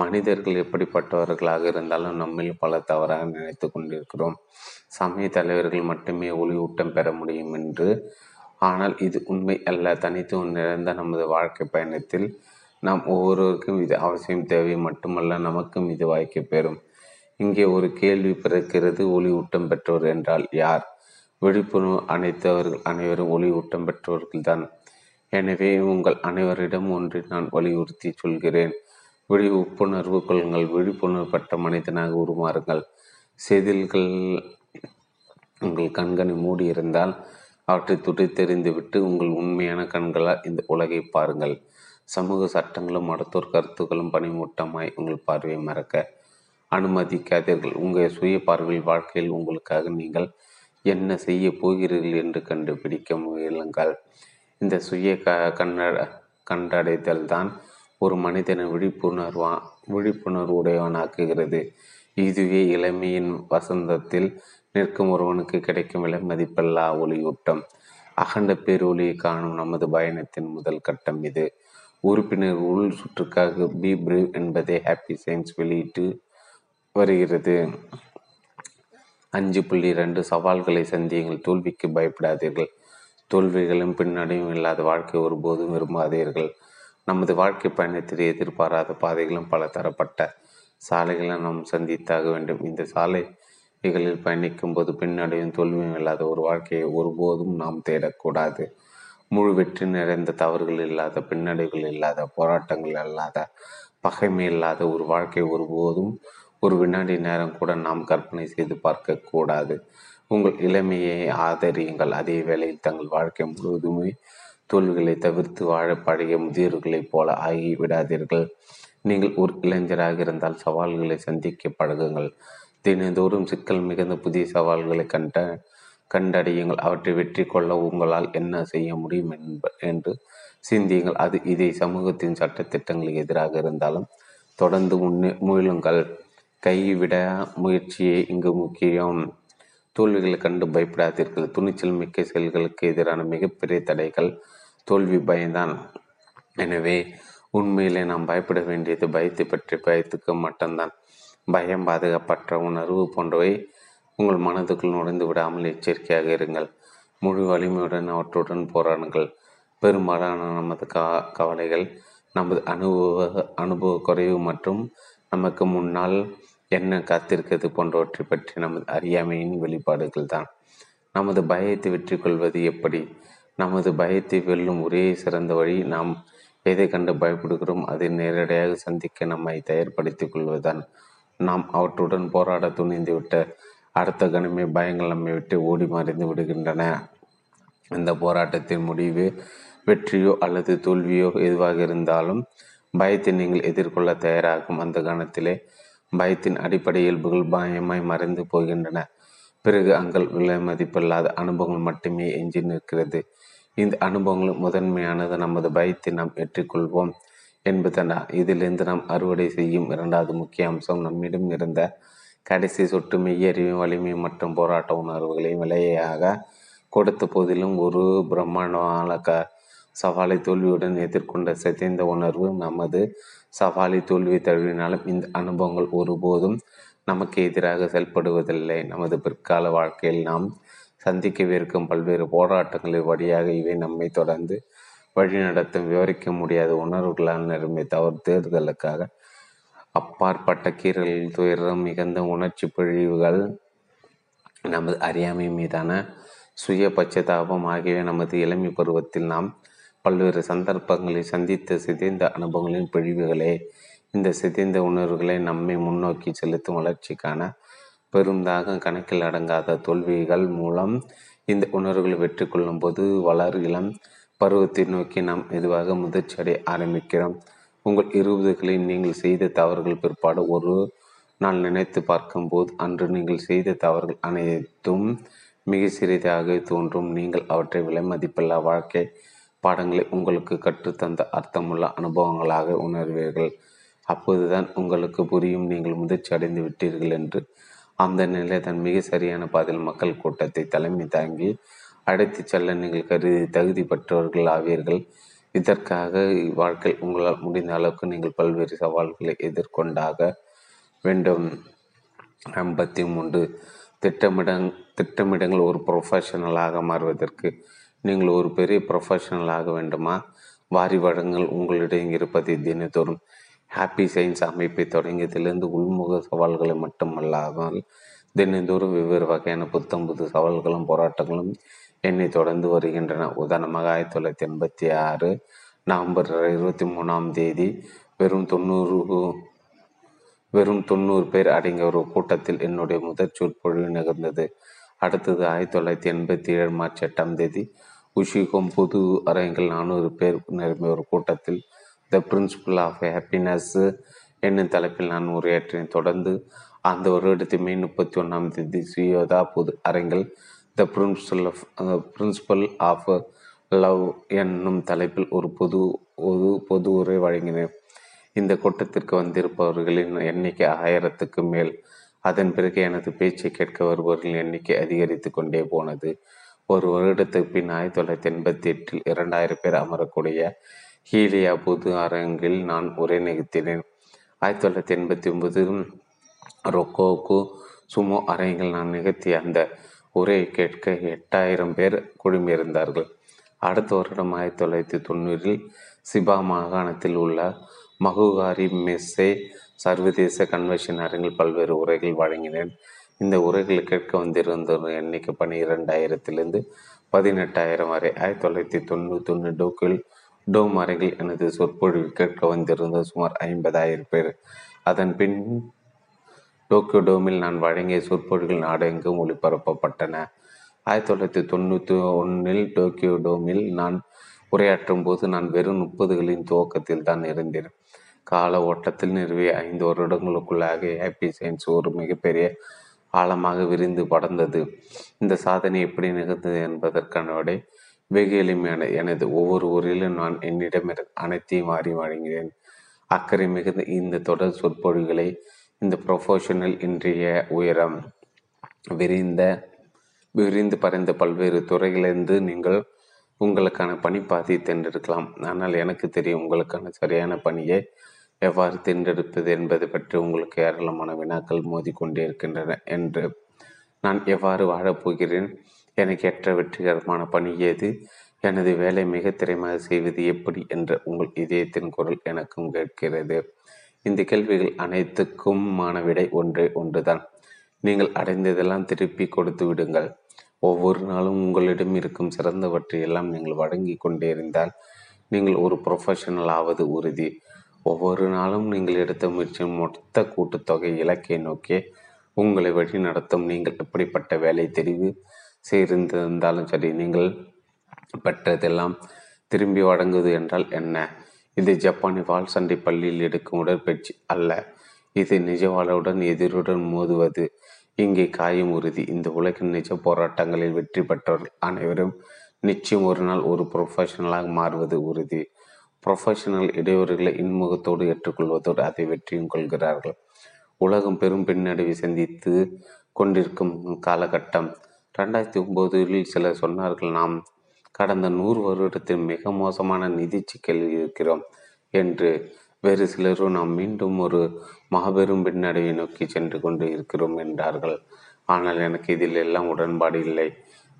மனிதர்கள் எப்படிப்பட்டவர்களாக இருந்தாலும் நம்மில் பல தவறாக நினைத்து கொண்டிருக்கிறோம். சமய தலைவர்கள் மட்டுமே ஒளி ஊட்டம் பெற முடியும் என்று. ஆனால் இது உண்மை அல்ல. தனித்துவம் நிறைந்த நமது வாழ்க்கை பயணத்தில் நாம் ஒவ்வொருவருக்கும் இது அவசியம் தேவை மட்டுமல்ல, நமக்கும் இது வாய்க்க பெறும். இங்கே ஒரு கேள்வி பிறக்கிறது, ஒளி ஊட்டம் பெற்றோர் என்றால் யார்? விழிப்புணர்வு அனைத்தவர்கள் அனைவரும் ஒளி ஊட்டம் பெற்றவர்கள்தான். எனவே உங்கள் அனைவரிடம் ஒன்று நான் வலியுறுத்தி சொல்கிறேன், விழிப்புணர்வு கொள்ளுங்கள், விழிப்புணர்வு பெற்ற மனிதனாக உருமாறுங்கள். செதில்கள் உங்கள் கண்களை மூடியிருந்தால் அவற்றை துடைத்தெறிந்துவிட்டு உங்கள் உண்மையான கண்களால் இந்த உலகை பாருங்கள். சமூக சட்டங்களும் மருத்துவர் கருத்துக்களும் பனிமூட்டமாய் உங்கள் பார்வையை மறக்க அனுமதிக்காதீர்கள். உங்கள் சுய பார்வையில் வாழ்க்கையில் உங்களுக்காக நீங்கள் என்ன செய்ய போகிறீர்கள் என்று கண்டுபிடிக்க முயலுங்கள். இந்த சுய கண்டடைதல் தான் ஒரு மனிதனை விழிப்புணர்வுடையவனாக்குகிறது. இதுவே இளமையின் வசந்தத்தில் நிற்கும் ஒருவனுக்கு கிடைக்கும் விலை மதிப்பல்லா ஒளியூட்டம். அகண்ட பேரொலியை காணும் நமது பயணத்தின் முதல் கட்டம் இது. உறுப்பினர் உள் சுற்றுக்காக பி பிரேவ் என்பதை ஹாப்பி சயின்ஸ் வெளியிட்டு வருகிறது. 5.2 சவால்களை சந்தியுங்கள், தோல்விக்கு பயப்படாதீர்கள். தோல்விகளும் பின்னடையும் இல்லாத வாழ்க்கை ஒருபோதும் விரும்பாதீர்கள். நமது வாழ்க்கை பயணத்தில் எதிர்பாராத பாதைகளும் பல தரப்பட்ட சாலைகளை நாம் சந்தித்தாக வேண்டும். இந்த சாலைகளில் பயணிக்கும் போது பின்னடையும் தோல்வியும் இல்லாத ஒரு வாழ்க்கையை ஒருபோதும் நாம் தேடக்கூடாது. முழு வெற்றி நிறைந்த தவறுகள் இல்லாத, பின்னடைவுகள் இல்லாத, போராட்டங்கள் இல்லாத, பகைமை இல்லாத ஒரு வாழ்க்கை ஒருபோதும் ஒரு வினாடி நேரம் கூட நாம் கற்பனை செய்து பார்க்கக்கூடாது. உங்கள் இளமையை ஆதரியுங்கள். அதே வேளையில் தங்கள் வாழ்க்கை முழுவதுமே தோல்விகளை தவிர்த்து வாழ பழைய முதியோர்களைப் போல ஆகிவிடாதீர்கள். நீங்கள் ஒரு இளைஞராக இருந்தால் சவால்களை சந்திக்க பழகுங்கள். தினந்தோறும் சிக்கல் மிகுந்த புதிய சவால்களை கண்டடையுங்கள். அவற்றை வெற்றி கொள்ள உங்களால் என்ன செய்ய முடியும் என்று சிந்தியுங்கள். அது இதை சமூகத்தின் சட்டத்திட்டங்களுக்கு எதிராக இருந்தாலும் தொடர்ந்து முயலுங்கள். கைவிட முயற்சியே இங்கு முக்கியம். தோல்விகளை கண்டு பயப்படாதீர்கள். துணிச்சல் மிக்க செயல்களுக்கு எதிரான மிகப்பெரிய தடைகள் தோல்வி பயம்தான். எனவே உண்மையிலே நாம் பயப்பட வேண்டியது பயத்தை பற்றி பயத்துக்கு மட்டும்தான். பயம், பாதுகாப்பற்ற உணர்வு போன்றவை உங்கள் மனதுக்குள் நுழைந்து விடாமல் எச்சரிக்கையாக இருங்கள். முழு வலிமையுடன் அவற்றுடன் போராடுங்கள். பெரும்பாலான நமது கவலைகள் நமது அனுபவ குறைவு மற்றும் நமக்கு முன்னால் என்ன காத்திருக்கிறது போன்றவற்றை பற்றி நமது அறியாமையின் வெளிப்பாடுகள் தான். நமது பயத்தை வெற்றி கொள்வது எப்படி? நமது பயத்தை வெல்லும் ஒரே சிறந்த வழி நாம் எதை கண்டு பயப்படுகிறோம் அதை நேரடியாக சந்திக்க நம்மை தயார்படுத்திக் கொள்வதுதான். நாம் அவற்றுடன் போராட துணிந்துவிட்ட அடுத்த கணமே பயங்கள் நம்மை விட்டு ஓடி மறைந்து விடுகின்றன. இந்த போராட்டத்தின் முடிவு வெற்றியோ அல்லது தோல்வியோ எதுவாக இருந்தாலும் பயத்தை நீங்கள் எதிர்கொள்ள தயாராகும். அந்த கணத்திலே பயத்தின் அடிப்படை இயல்புகள் பயமாய் மறைந்து போகின்றன. பிறகு அங்கள் விலை மதிப்பில்லாத அனுபவங்கள் மட்டுமே எஞ்சி நிற்கிறது. இந்த அனுபவங்கள் முதன்மையானது நமது பயத்தை நாம் ஏற்றிக்கொள்வோம் என்பதன. இதிலிருந்து நாம் அறுவடை செய்யும் இரண்டாவது முக்கிய அம்சம் நம்மிடம் இருந்த கடைசி சொட்டு மெய்யறிவும் வலிமையும் மற்றும் போராட்ட உணர்வுகளையும் விலையாக கொடுத்த போதிலும் ஒரு பிரம்மாண்டமான சவாலை தோல்வியுடன் எதிர்கொண்ட சிதைந்த உணர்வு. நமது சவாலை தோல்வியை தழுவினாலும் இந்த அனுபவங்கள் ஒருபோதும் நமக்கு எதிராக செயல்படுவதில்லை. நமது பிற்கால வாழ்க்கையில் நாம் சந்திக்கவிருக்கும் பல்வேறு போராட்டங்களின் வழியாக இவை நம்மை தொடர்ந்து வழிநடத்தும் விவரிக்க முடியாத உணர்வுகளால் நிரம்பி தவிர்த்தேறுதலுக்காக அப்பாற்பட்ட கீரல்களின் துயரம் மிகுந்த உணர்ச்சி பிழிவுகள், நமது அறியாமை மீதான சுய பச்சதாபம் ஆகியவை நமது இளமை பருவத்தில் நாம் பல்வேறு சந்தர்ப்பங்களில் சந்தித்த சிதைந்த அனுபவங்களின் பிழிவுகளே. இந்த சிதைந்த உணர்வுகளை நம்மை முன்னோக்கி செலுத்தும் வளர்ச்சிக்கான பெரும்பாக கணக்கில் அடங்காத தோல்விகள் மூலம் இந்த உணர்வுகளை வெற்றி கொள்ளும் போது வளர் இளம் பருவத்தை நோக்கி நாம் மெதுவாக முதிர்ச்சியடை ஆரம்பிக்கிறோம். உங்கள் 20களில் நீங்கள் செய்த தவறுகள் பிற்பாடு ஒரு நாள் நினைத்து பார்க்கும்போது அன்று நீங்கள் செய்த தவறுகள் அனைத்தும் மிக சிறியதாக தோன்றும். நீங்கள் அவற்றை விலை மதிப்பில்லா வாழ்க்கை பாடங்களை உங்களுக்கு கற்றுத்தந்த அர்த்தமுள்ள அனுபவங்களாக உணர்வீர்கள். அப்போதுதான் உங்களுக்கு புரியும் நீங்கள் முதிர்ச்சி அடைந்து விட்டீர்கள் என்று. அந்த நிலை தன் மிக சரியான பாதையில் மக்கள் கூட்டத்தை தலைமை தாங்கி அடைத்து செல்ல நீங்கள் கருதி தகுதி பெற்றவர்கள் ஆவீர்கள். இதற்காக இவ்வாழ்க்கையில் உங்களால் முடிந்த அளவுக்கு நீங்கள் பல்வேறு சவால்களை எதிர்கொண்டாக வேண்டும். 53 திட்டமிடங்கள் ஒரு ப்ரொஃபஷனலாக மாறுவதற்கு நீங்கள் ஒரு பெரிய ப்ரொஃபஷனலாக வேண்டுமா? வாரி வழங்கல் உங்களிடம் இருப்பதை தினத்தோறும் ஹாப்பி சயின்ஸ் அமைப்பை தொடங்கியதிலிருந்து உள்முக சவால்களை மட்டுமல்லாமல் தினந்தோறும் வெவ்வேறு வகையான புத்தம் புது சவால்களும் போராட்டங்களும் என்னை தொடர்ந்து வருகின்றன. உதாரணமாக 1986 நவம்பர் 23 வெறும் 90 பேர் அடங்கிய ஒரு கூட்டத்தில் என்னுடைய முதற் சொற்பொழிவு நிகழ்ந்தது. அடுத்தது 1987 மார்ச் 8 உஷிகோம் பொது அரங்கில் 400 பேர் நிரம்பிய ஒரு கூட்டத்தில் த பிரின்சிபல் ஆஃப் ஹாப்பினஸ் என்னும் தலைப்பில் நான் உரையாற்றினேன். தொடர்ந்து அந்த வருடத்தை மே 31 சுயோதா பொது அரங்கில் த பிரின்சிபல் ஆஃப் லவ் என்னும் தலைப்பில் ஒரு பொது உரை வழங்கினேன். இந்த கூட்டத்திற்கு வந்திருப்பவர்களின் எண்ணிக்கை 1000க்கு மேல். அதன் பிறகு எனது பேச்சை கேட்க வருபவர்களின் எண்ணிக்கை அதிகரித்து கொண்டே போனது. ஒரு வருடத்துக்கு பின் 1988 2,000 பேர் அமரக்கூடிய ஹீலியா பொது அரங்கில் நான் உரை நிகழ்த்தினேன். 1989 ரொக்கோக்கு சுமோ அரங்கில் நான் நிகழ்த்திய அந்த உரையை கேட்க 8000 பேர் குழுமியிருந்தார்கள். அடுத்த வருடம் 1990 சிபா மாகாணத்தில் உள்ள மகுகாரி மெஸ்ஸே சர்வதேச கன்வென்ஷன் அரங்கில் பல்வேறு உரைகள் வழங்கினேன். இந்த உரைகளை கேட்க வந்திருந்த எண்ணிக்கை 12,000 வரை. 1991 டோம் அரங்கில் எனது சொற்பொழிவு கேட்க வந்திருந்த சுமார் 50,000 பேர். அதன் பின் டோக்கியோ டோமில் நான் வழங்கிய சொற்பொழிகள் நாடெங்கும் ஒளிபரப்பப்பட்டன. 1991 டோக்கியோ டோமில் நான் உரையாற்றும் போது நான் வெறும் 30களின் துவக்கத்தில் தான் இருந்தேன். கால ஓட்டத்தில் நிறுவிய 5 வருடங்களுக்குள்ளாக ஹாப்பி சயின்ஸ் ஒரு மிகப்பெரிய ஆழமாக விரிந்து படர்ந்தது. இந்த சாதனை எப்படி நிகழ்ந்தது என்பதற்கான விடை வெகு எளிமையான. எனது ஒவ்வொரு ஊரிலும் நான் என்னிடம் அனைத்தையும் மாறி வழங்கினேன். அக்கறை மிகுந்த இந்த தொடர் சொற்பொழிவுகளை இந்த ப்ரொஃபஷனல் இன்றைய உயரம் விரிந்து பறந்த பல்வேறு துறைகளிலிருந்து நீங்கள் உங்களுக்கான பணிப்பாதையை தேர்ந்தெடுக்கலாம். ஆனால் எனக்கு தெரியும் உங்களுக்கான சரியான பணியை எவ்வாறு தேர்ந்தெடுப்பது என்பது பற்றி உங்களுக்கு ஏராளமான வினாக்கள் மோதிக்கொண்டே இருக்கின்றன என்று. நான் எவ்வாறு வாழப்போகிறேன்? எனக்கு ஏற்ற வெற்றிகரமான பணி ஏது? எனது வேலை மிக திறமையாக செய்வது எப்படி என்ற உங்கள் இதயத்தின் குரல் எனக்கும் கேட்கிறது. இந்த கேள்விகள் அனைத்துக்குமான விடை ஒன்றுதான். நீங்கள் அடைந்ததெல்லாம் திருப்பி கொடுத்து விடுங்கள். ஒவ்வொரு நாளும் உங்களிடம் இருக்கும் சிறந்தவற்றையெல்லாம் நீங்கள் வழங்கி கொண்டே இருந்தால் நீங்கள் ஒரு ப்ரொஃபஷனல் ஆவது உறுதி. ஒவ்வொரு நாளும் நீங்கள் எடுத்த முயற்சியின் மொத்த கூட்டுத்தொகை இலக்கை நோக்கி உங்களை வழி நடத்தும். நீங்கள் எப்படிப்பட்ட வேலை தெரிவு செய்திருந்தாலும் சரி, நீங்கள் பெற்றதெல்லாம் திரும்பி வழங்குவது என்றால் என்ன? இது ஜப்பானின் வால் சண்டை பள்ளியில் எடுக்கும் உடற்பயிற்சி அல்ல. இது நிஜ வாழ்வுடன் எதிருடன் மோதுவது. இங்கே காயம் உறுதி. இந்த உலகின் நிஜ போராட்டங்களில் வெற்றி பெற்றவர்கள் அனைவரும் நிச்சயம் ஒரு நாள் ஒரு ப்ரொஃபஷனலாக மாறுவது உறுதி. ப்ரொஃபஷனல் இடையூறுகளை இன்முகத்தோடு ஏற்றுக்கொள்வதோடு அதை வெற்றியும் கொள்கிறார்கள். உலகம் பெரும் பின்னடைவை சந்தித்து கொண்டிருக்கும் காலகட்டம். 2009 சிலர் சொன்னார்கள், நாம் கடந்த 100 வருடத்தில் மிக மோசமான நிதி சிக்கலில் இருக்கிறோம் என்று. வேறு சிலரும் நாம் மீண்டும் ஒரு மாபெரும் பின்னடைவை நோக்கி சென்று கொண்டு இருக்கிறோம் என்றார்கள். ஆனால் எனக்கு இதில் எல்லாம் உடன்பாடு இல்லை.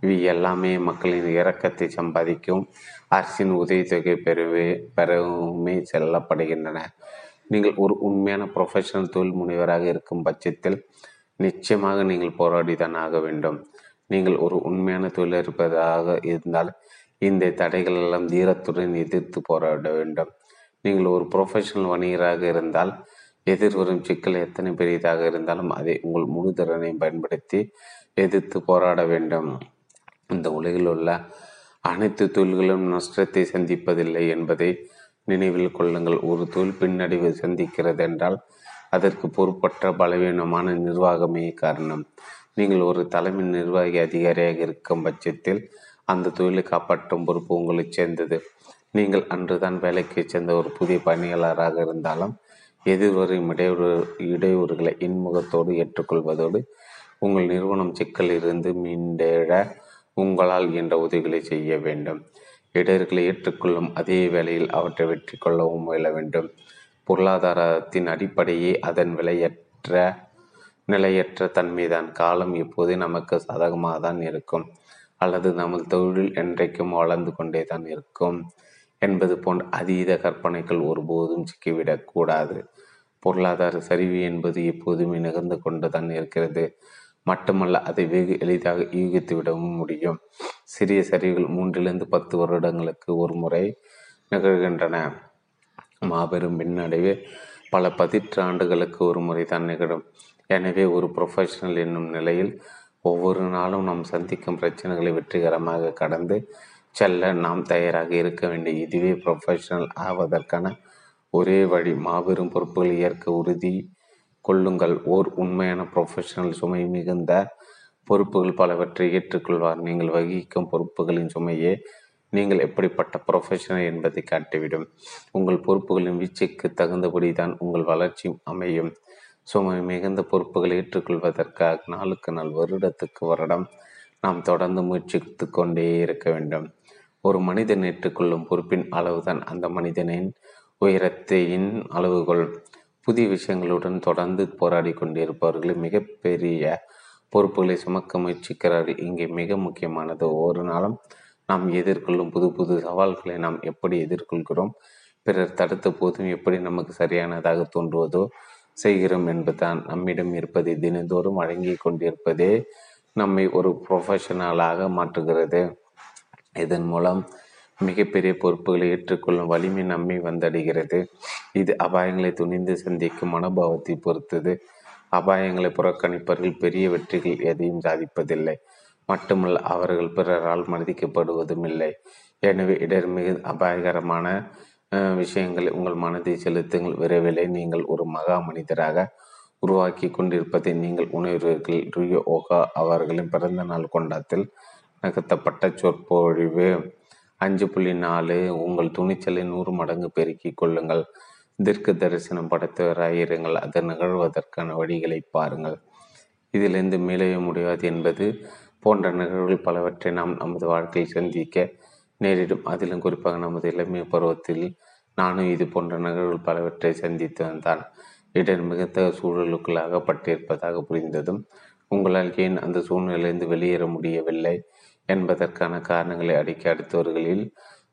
இவை எல்லாமே மக்களின் இரக்கத்தை சம்பாதிக்கும் அரசின் உதவித்தொகை பெறவுமே செல்லப்படுகின்றன. நீங்கள் ஒரு உண்மையான ப்ரொஃபஷனல் தொழில் முனைவராக இருக்கும் பட்சத்தில் நிச்சயமாக நீங்கள் போராடிதான் ஆக வேண்டும். நீங்கள் ஒரு உண்மையான தொழிலதிபராக இருந்தால் இந்த தடைகள் எல்லாம் தீரத்துடன் எதிர்த்து போராட வேண்டும். நீங்கள் ஒரு ப்ரொஃபஷனல் வணிகராக இருந்தால் எதிர்வரும் சிக்கல் எத்தனை பெரியதாக இருந்தாலும் அதை உங்கள் முழு திறனையும் பயன்படுத்தி எதிர்த்து போராட வேண்டும். இந்த உலகில் உள்ள அனைத்து தொழில்களும் நஷ்டத்தை சந்திப்பதில்லை என்பதை நினைவில் கொள்ளுங்கள். ஒரு தொழில் பின்னடைவு சந்திக்கிறது என்றால் அதற்கு பொறுப்பற்ற பலவீனமான நிர்வாகமே காரணம். நீங்கள் ஒரு தலைமை நிர்வாகி அதிகாரியாக இருக்கும் பட்சத்தில் அந்த தொழிலை காப்பாற்றும் பொறுப்பு உங்களை சேர்ந்தது. நீங்கள் அன்றுதான் வேலைக்கு சேர்ந்த ஒரு புதிய பணியாளராக இருந்தாலும் எதிர்வரும் இடையூறுகளை இன்முகத்தோடு ஏற்றுக்கொள்வதோடு உங்கள் நிறுவனம் சிக்கல் இருந்து மீண்டேழ உங்களால் என்ற உதவிகளை செய்ய வேண்டும். இடையூறுகளை ஏற்றுக்கொள்ளும் அதே வேளையில் அவற்றை வெற்றி கொள்ளவும் முயல வேண்டும். பொருளாதாரத்தின் அடிப்படையே அதன் நிலையற்ற தன்மைதான். காலம் இப்போது நமக்கு சாதகமாக தான் இருக்கும் அல்லது நமது தொழில் என்றைக்கும் வளர்ந்து கொண்டே தான் இருக்கும் என்பது போன்ற அதீத கற்பனைகள் ஒருபோதும் சிக்கிவிடக்கூடாது. பொருளாதார சரிவு என்பது எப்போதுமே நிகழ்ந்து கொண்டு தான் இருக்கிறது மட்டுமல்ல, அதை வெகு எளிதாக யூகித்து விடவும் முடியும். சிறிய சரிவுகள் 3 to 10 வருடங்களுக்கு ஒரு முறை நிகழ்கின்றன. மாபெரும் பின்னடைவு பல 10 ஆண்டுகளுக்கு ஒரு முறை தான் நிகழும். எனவே ஒரு ப்ரொஃபஷனல் என்னும் நிலையில் ஒவ்வொரு நாளும் நாம் சந்திக்கும் பிரச்சனைகளை வெற்றிகரமாக கடந்து செல்ல நாம் தயாராக இருக்க வேண்டும். இதுவே ப்ரொஃபஷனல் ஆவதற்கான ஒரே வழி. மாபெரும் பொறுப்புகளை ஏற்க உறுதி கொள்ளுங்கள். ஓர் உண்மையான ப்ரொஃபஷனல் சுமை மிகுந்த பொறுப்புகள் பலவற்றை ஏற்றுக்கொள்வார். நீங்கள் வகிக்கும் பொறுப்புகளின் சுமையே நீங்கள் எப்படிப்பட்ட ப்ரொஃபஷனல் என்பதை காட்டிவிடும். உங்கள் பொறுப்புகளின் வீச்சுக்கு தகுந்தபடி தான் உங்கள் வளர்ச்சியும் அமையும். சுமை மிகுந்த பொறுப்புகளை ஏற்றுக்கொள்வதற்காக நாளுக்கு நாள் வருடத்துக்கு வருடம் நாம் தொடர்ந்து முயற்சித்து கொண்டே இருக்க வேண்டும். ஒரு மனிதன் ஏற்றுக்கொள்ளும் பொறுப்பின் அளவுதான் அந்த மனிதனின் உயரத்தையின் அளவுகோல். புதிய விஷயங்களுடன் தொடர்ந்து போராடி கொண்டிருப்பவர்களை மிகப்பெரிய பொறுப்புகளை சுமக்க முயற்சிக்கிறார்கள். இங்கே மிக முக்கியமானது ஒவ்வொரு நாளும் நாம் எதிர்கொள்ளும் புது புது சவால்களை நாம் எப்படி எதிர்கொள்கிறோம், பிறர் தடுத்த போதும் எப்படி நமக்கு சரியானதாக தோன்றுவதோ செய்கிறோம் என்பதுதான். நம்மிடம் இருப்பதை தினந்தோறும் வழங்கி கொண்டிருப்பதே நம்மை ஒரு ப்ரொஃபஷனலாக மாற்றுகிறது. இதன் மூலம் மிகப்பெரிய பொறுப்புகளை ஏற்றுக்கொள்ளும் வலிமை நம்மை வந்தடைகிறது. இது அபாயங்களை துணிந்து சந்திக்கும் மனோபாவத்தை பொறுத்தது. அபாயங்களை புறக்கணிப்பவர்கள் பெரிய வெற்றிகள் எதையும் சாதிப்பதில்லை மட்டுமல்ல, அவர்கள் பிறரால் மதிக்கப்படுவதும் இல்லை. எனவே இடர் மிக அபாயகரமான விஷயங்களை உங்கள் மனதை செலுத்துங்கள். விரைவில் நீங்கள் ஒரு மகா மனிதராக உருவாக்கி கொண்டிருப்பதை நீங்கள் உணர்வீர்கள். ரியோ ஓகா அவர்களின் பிறந்த நாள் கொண்டாட்டத்தில் நகர்த்தப்பட்ட சொற்பொழிவு 5.4. உங்கள் துணிச்சலை 100 மடங்கு பெருக்கிக் கொள்ளுங்கள். தீர்க்க தரிசனம் படைத்தவராயிருங்கள். அது நிகழ்வதற்கான வழிகளை பாருங்கள். இதிலிருந்து மீளவே முடியாது என்பது போன்ற நிகழ்வுகள் பலவற்றை நாம் நமது வாழ்க்கையில் சந்திக்க நேரிடும். அதிலும் குறிப்பாக நமது இளமைய பருவத்தில் நானும் இது போன்ற நிகழ்வுகள் பலவற்றை சந்தித்து வந்தான். இடர் மிகுந்த சூழலுக்குள் அகப்பட்டிருப்பதாக புரிந்ததும் உங்களால் ஏன் அந்த சூழ்நிலையிலிருந்து வெளியேற முடியவில்லை என்பதற்கான காரணங்களை அடிக்க அடுத்தவர்களில்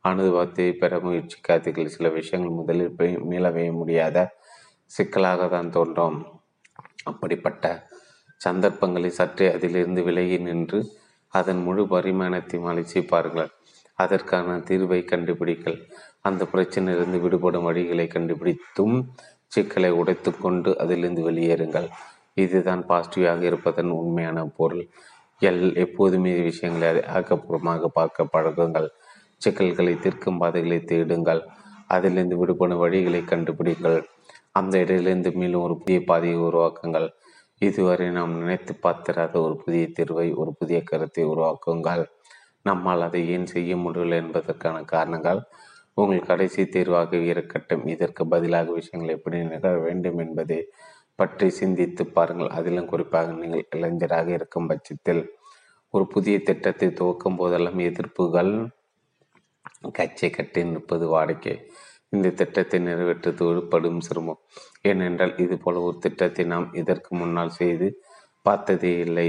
அனுபவத்தை பெற முயற்சிக்காதீர்கள். சில விஷயங்கள் முதலில் மீளவே முடியாத சிக்கலாக தான் தோன்றும். அப்படிப்பட்ட சந்தர்ப்பங்களை சற்றே அதிலிருந்து விலகி நின்று அதன் முழு பரிமாணத்தை அலசி பாருங்கள். அதற்கான தீர்வை கண்டுபிடிக்கல். அந்த பிரச்சனையிலிருந்து விடுபடும் வழிகளை கண்டுபிடித்தும் சிக்கலை உடைத்து கொண்டு அதிலிருந்து வெளியேறுங்கள். இதுதான் பாசிட்டிவாக இருப்பதன் உண்மையான பொருள். எப்போதுமே விஷயங்களை ஆக்கப்பூர்வமாக பார்க்க பழகுங்கள். சிக்கல்களை தீர்க்கும் பாதைகளை தேடுங்கள். அதிலிருந்து விடுபடும் வழிகளை கண்டுபிடிங்கள். அந்த இடையிலிருந்து மேலும் ஒரு புதிய பாதையை உருவாக்குங்கள். இதுவரை நாம் நினைத்து பார்த்திராத ஒரு புதிய தீர்வை, ஒரு புதிய கருத்தை உருவாக்குங்கள். நம்மால் அதை ஏன் செய்ய முடியவில்லை என்பதற்கான காரணங்கள் உங்கள் கடைசி தேர்வாக இருக்கட்டும். இதற்கு பதிலாக விஷயங்கள் எப்படி நிகழ வேண்டும் என்பதை பற்றி சிந்தித்து பாருங்கள். அதிலும் குறிப்பாக நீங்கள் இளைஞராக இருக்கும் பட்சத்தில். ஒரு புதிய திட்டத்தை துவக்கும் போதெல்லாம் எதிர்ப்புகள் கச்சை கட்டி நிற்பது வாடிக்கை. இந்த திட்டத்தை நிறைவேற்ற தொழிற்படும் சிரமம். ஏனென்றால் இதுபோல ஒரு திட்டத்தை நாம் இதற்கு முன்னால் செய்து பார்த்ததே இல்லை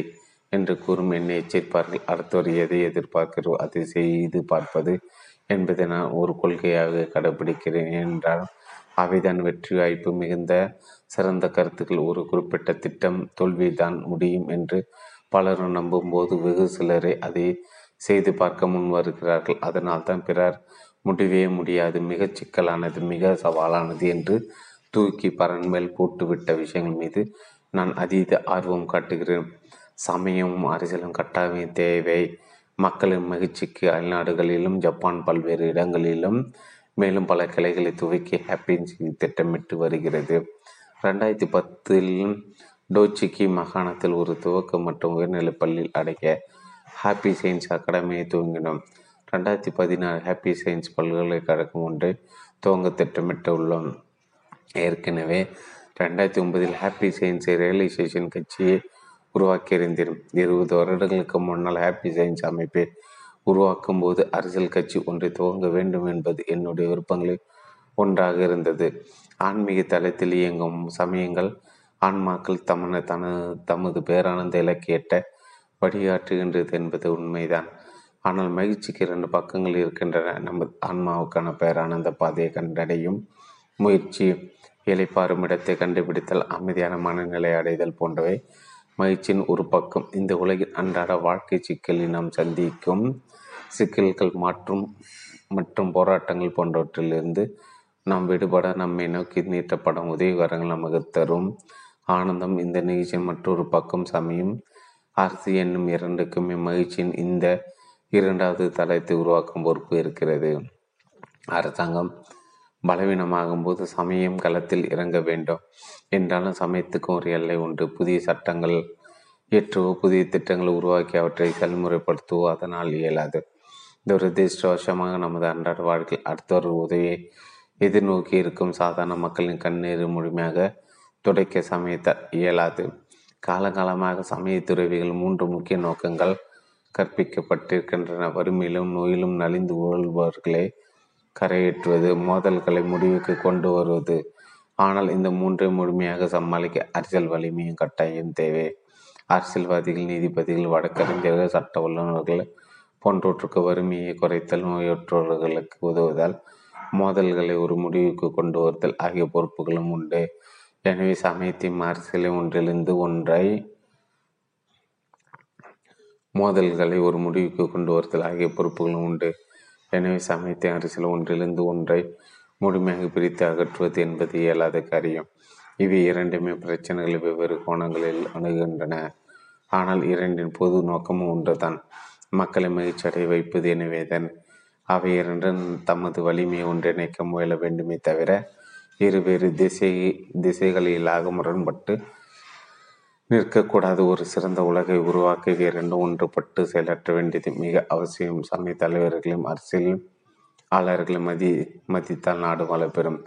என்று கூறும் என்னை எச்சரிப்பார்கள். அடுத்தவர் எதை எதிர்பார்க்கிறோம் அதை செய்து பார்ப்பது என்பதை நான் ஒரு கொள்கையாக கடைபிடிக்கிறேன். என்றால் அவைதான் வெற்றி வாய்ப்பு மிகுந்த சிறந்த கருத்துக்கள். ஒரு குறிப்பிட்ட திட்டம் தோல்விதான் முடியும் என்று பலரும் நம்பும் போது வெகு சிலரை அதை செய்து பார்க்க முன் வருகிறார்கள். அதனால் தான் பிறர் முடிவே முடியாது, மிக சிக்கலானது, மிக சவாலானது என்று தூக்கி பரன் மேல் போட்டுவிட்ட விஷயங்கள் மீது நான் அதீத ஆர்வம் காட்டுகிறேன். சமயமும் அரசியலும் கட்டாய தேவை. மக்களின் மகிழ்ச்சிக்கு அயல்நாடுகளிலும் ஜப்பான் பல்வேறு இடங்களிலும் மேலும் பல கிளைகளை துவக்கி ஹாப்பின்ஸ் திட்டமிட்டு வருகிறது. 2010 டோச்சிக்கி மாகாணத்தில் ஒரு துவக்க மற்றும் உயர்நிலைப் பள்ளியில் அடைக்க ஹாப்பி சயின்ஸ் அகாடமியை துவங்கினோம். 2016 ஹாப்பி சயின்ஸ் பல்கலைக்கழகம் ஒன்றை துவங்க திட்டமிட்டு உள்ளோம். ஏற்கனவே 2009 ஹாப்பி சயின்ஸ் ரியலைசேஷன் கட்சியை உருவாக்கியிருந்தேன். 20 வருடங்களுக்கு முன்னால் ஹாப்பி சயின்ஸ் அமைப்பை உருவாக்கும் போது அரசியல் கட்சி ஒன்றை துவங்க வேண்டும் என்பது என்னுடைய விருப்பங்களில் ஒன்றாக இருந்தது. ஆன்மீக தளத்தில் இயங்கும் சமயங்கள் ஆன்மாக்கள் தமது பேரானந்த இலக்கியட்ட வழியாற்றுகின்றது என்பது உண்மைதான். ஆனால் மகிழ்ச்சிக்கு 2 பக்கங்கள் இருக்கின்றன. நமது ஆன்மாவுக்கான பேரானந்த பாதையை கண்டடையும் முயற்சி, இலைப்பாறும் இடத்தை கண்டுபிடித்தல், அமைதியான மனநிலை அடைதல் போன்றவை மகிழ்ச்சியின் ஒரு பக்கம். இந்த உலகின் அன்றாட வாழ்க்கை சிக்கலில் நாம் சந்திக்கும் சிக்கல்கள் மற்றும் போராட்டங்கள் போன்றவற்றிலிருந்து நாம் விடுபட நம்மை நோக்கி நீட்டப்படும் உதவிகரங்கள் நமக்கு தரும் ஆனந்தம் இந்த நிகழ்ச்சியின் மற்றொரு பக்கம். சமயம் அரசு என்னும் இரண்டுக்குமே மகிழ்ச்சியின் இந்த 2வது தளத்தை உருவாக்கும் பொறுப்பு இருக்கிறது. அரசாங்கம் பலவீனமாகும் போது சமயம் களத்தில் இறங்க வேண்டும். என்றாலும் சமயத்துக்கும் ஒரு எல்லை உண்டு. புதிய சட்டங்கள் ஏற்றவோ, புதிய திட்டங்களை உருவாக்கி அவற்றை செயல்முறைப்படுத்தவோ அதனால் இயலாது. துரதிருஷ்டவசமாக நமது அன்றாட வாழ்க்கையில் அடுத்தவர் உதவியை எதிர்நோக்கி இருக்கும் சாதாரண மக்களின் கண்ணீர் முழுமையாக துடைக்க சமயத்த இயலாது. காலகாலமாக சமய துறவிகள் 3 முக்கிய நோக்கங்கள் கற்பிக்கப்பட்டிருக்கின்றன. வறுமையிலும் நோயிலும் நலிந்து உழல்பவர்களை கரையேற்றுவது, மோதல்களை முடிவுக்கு கொண்டு வருவது. ஆனால் இந்த 3 முழுமையாக சமாளிக்க அரசியல் வலிமையும் கட்டாயம் தேவை. அரசியல்வாதிகள், நீதிபதிகள், வழக்கறிஞர்கள், சட்ட வல்லுநர்கள் போன்றோற்றுக்கு வறுமையை குறைத்தல், நோயற்றவர்களுக்கு உதவுதல், மோதல்களை ஒரு முடிவுக்கு கொண்டு வருதல் ஆகிய பொறுப்புகளும் உண்டு. எனவே சமயத்தின் அரசியலை ஒன்றிலிருந்து ஒன்றை மோதல்களை ஒரு முடிவுக்கு கொண்டு வருதல் ஆகிய பொறுப்புகளும் உண்டு. எனவே சமயத்தின் அரசியல் ஒன்றிலிருந்து ஒன்றை முழுமையாக பிரித்து அகற்றுவது என்பது இயலாத காரியம். இவை 2மே பிரச்சனைகளை வெவ்வேறு கோணங்களில் அணுகின்றன. ஆனால் 2ன் பொது நோக்கமும் ஒன்றுதான், மக்களை மகிழ்ச்சி அடைய வைப்பது. எனவேதான் அவை 2ம் தமது வலிமையை ஒன்றிணைக்க முயல வேண்டுமே தவிர இருவேறு திசைகளிலாக முரண்பட்டு நிற்கக்கூடாது. ஒரு சிறந்த உலகை உருவாக்க 2 ஒன்றுபட்டு செயலாற்ற வேண்டியது மிக அவசியம். சமய தலைவர்களையும் அரசியலாளர்களையும் மதித்தால் நாடு வளப்பெறும்.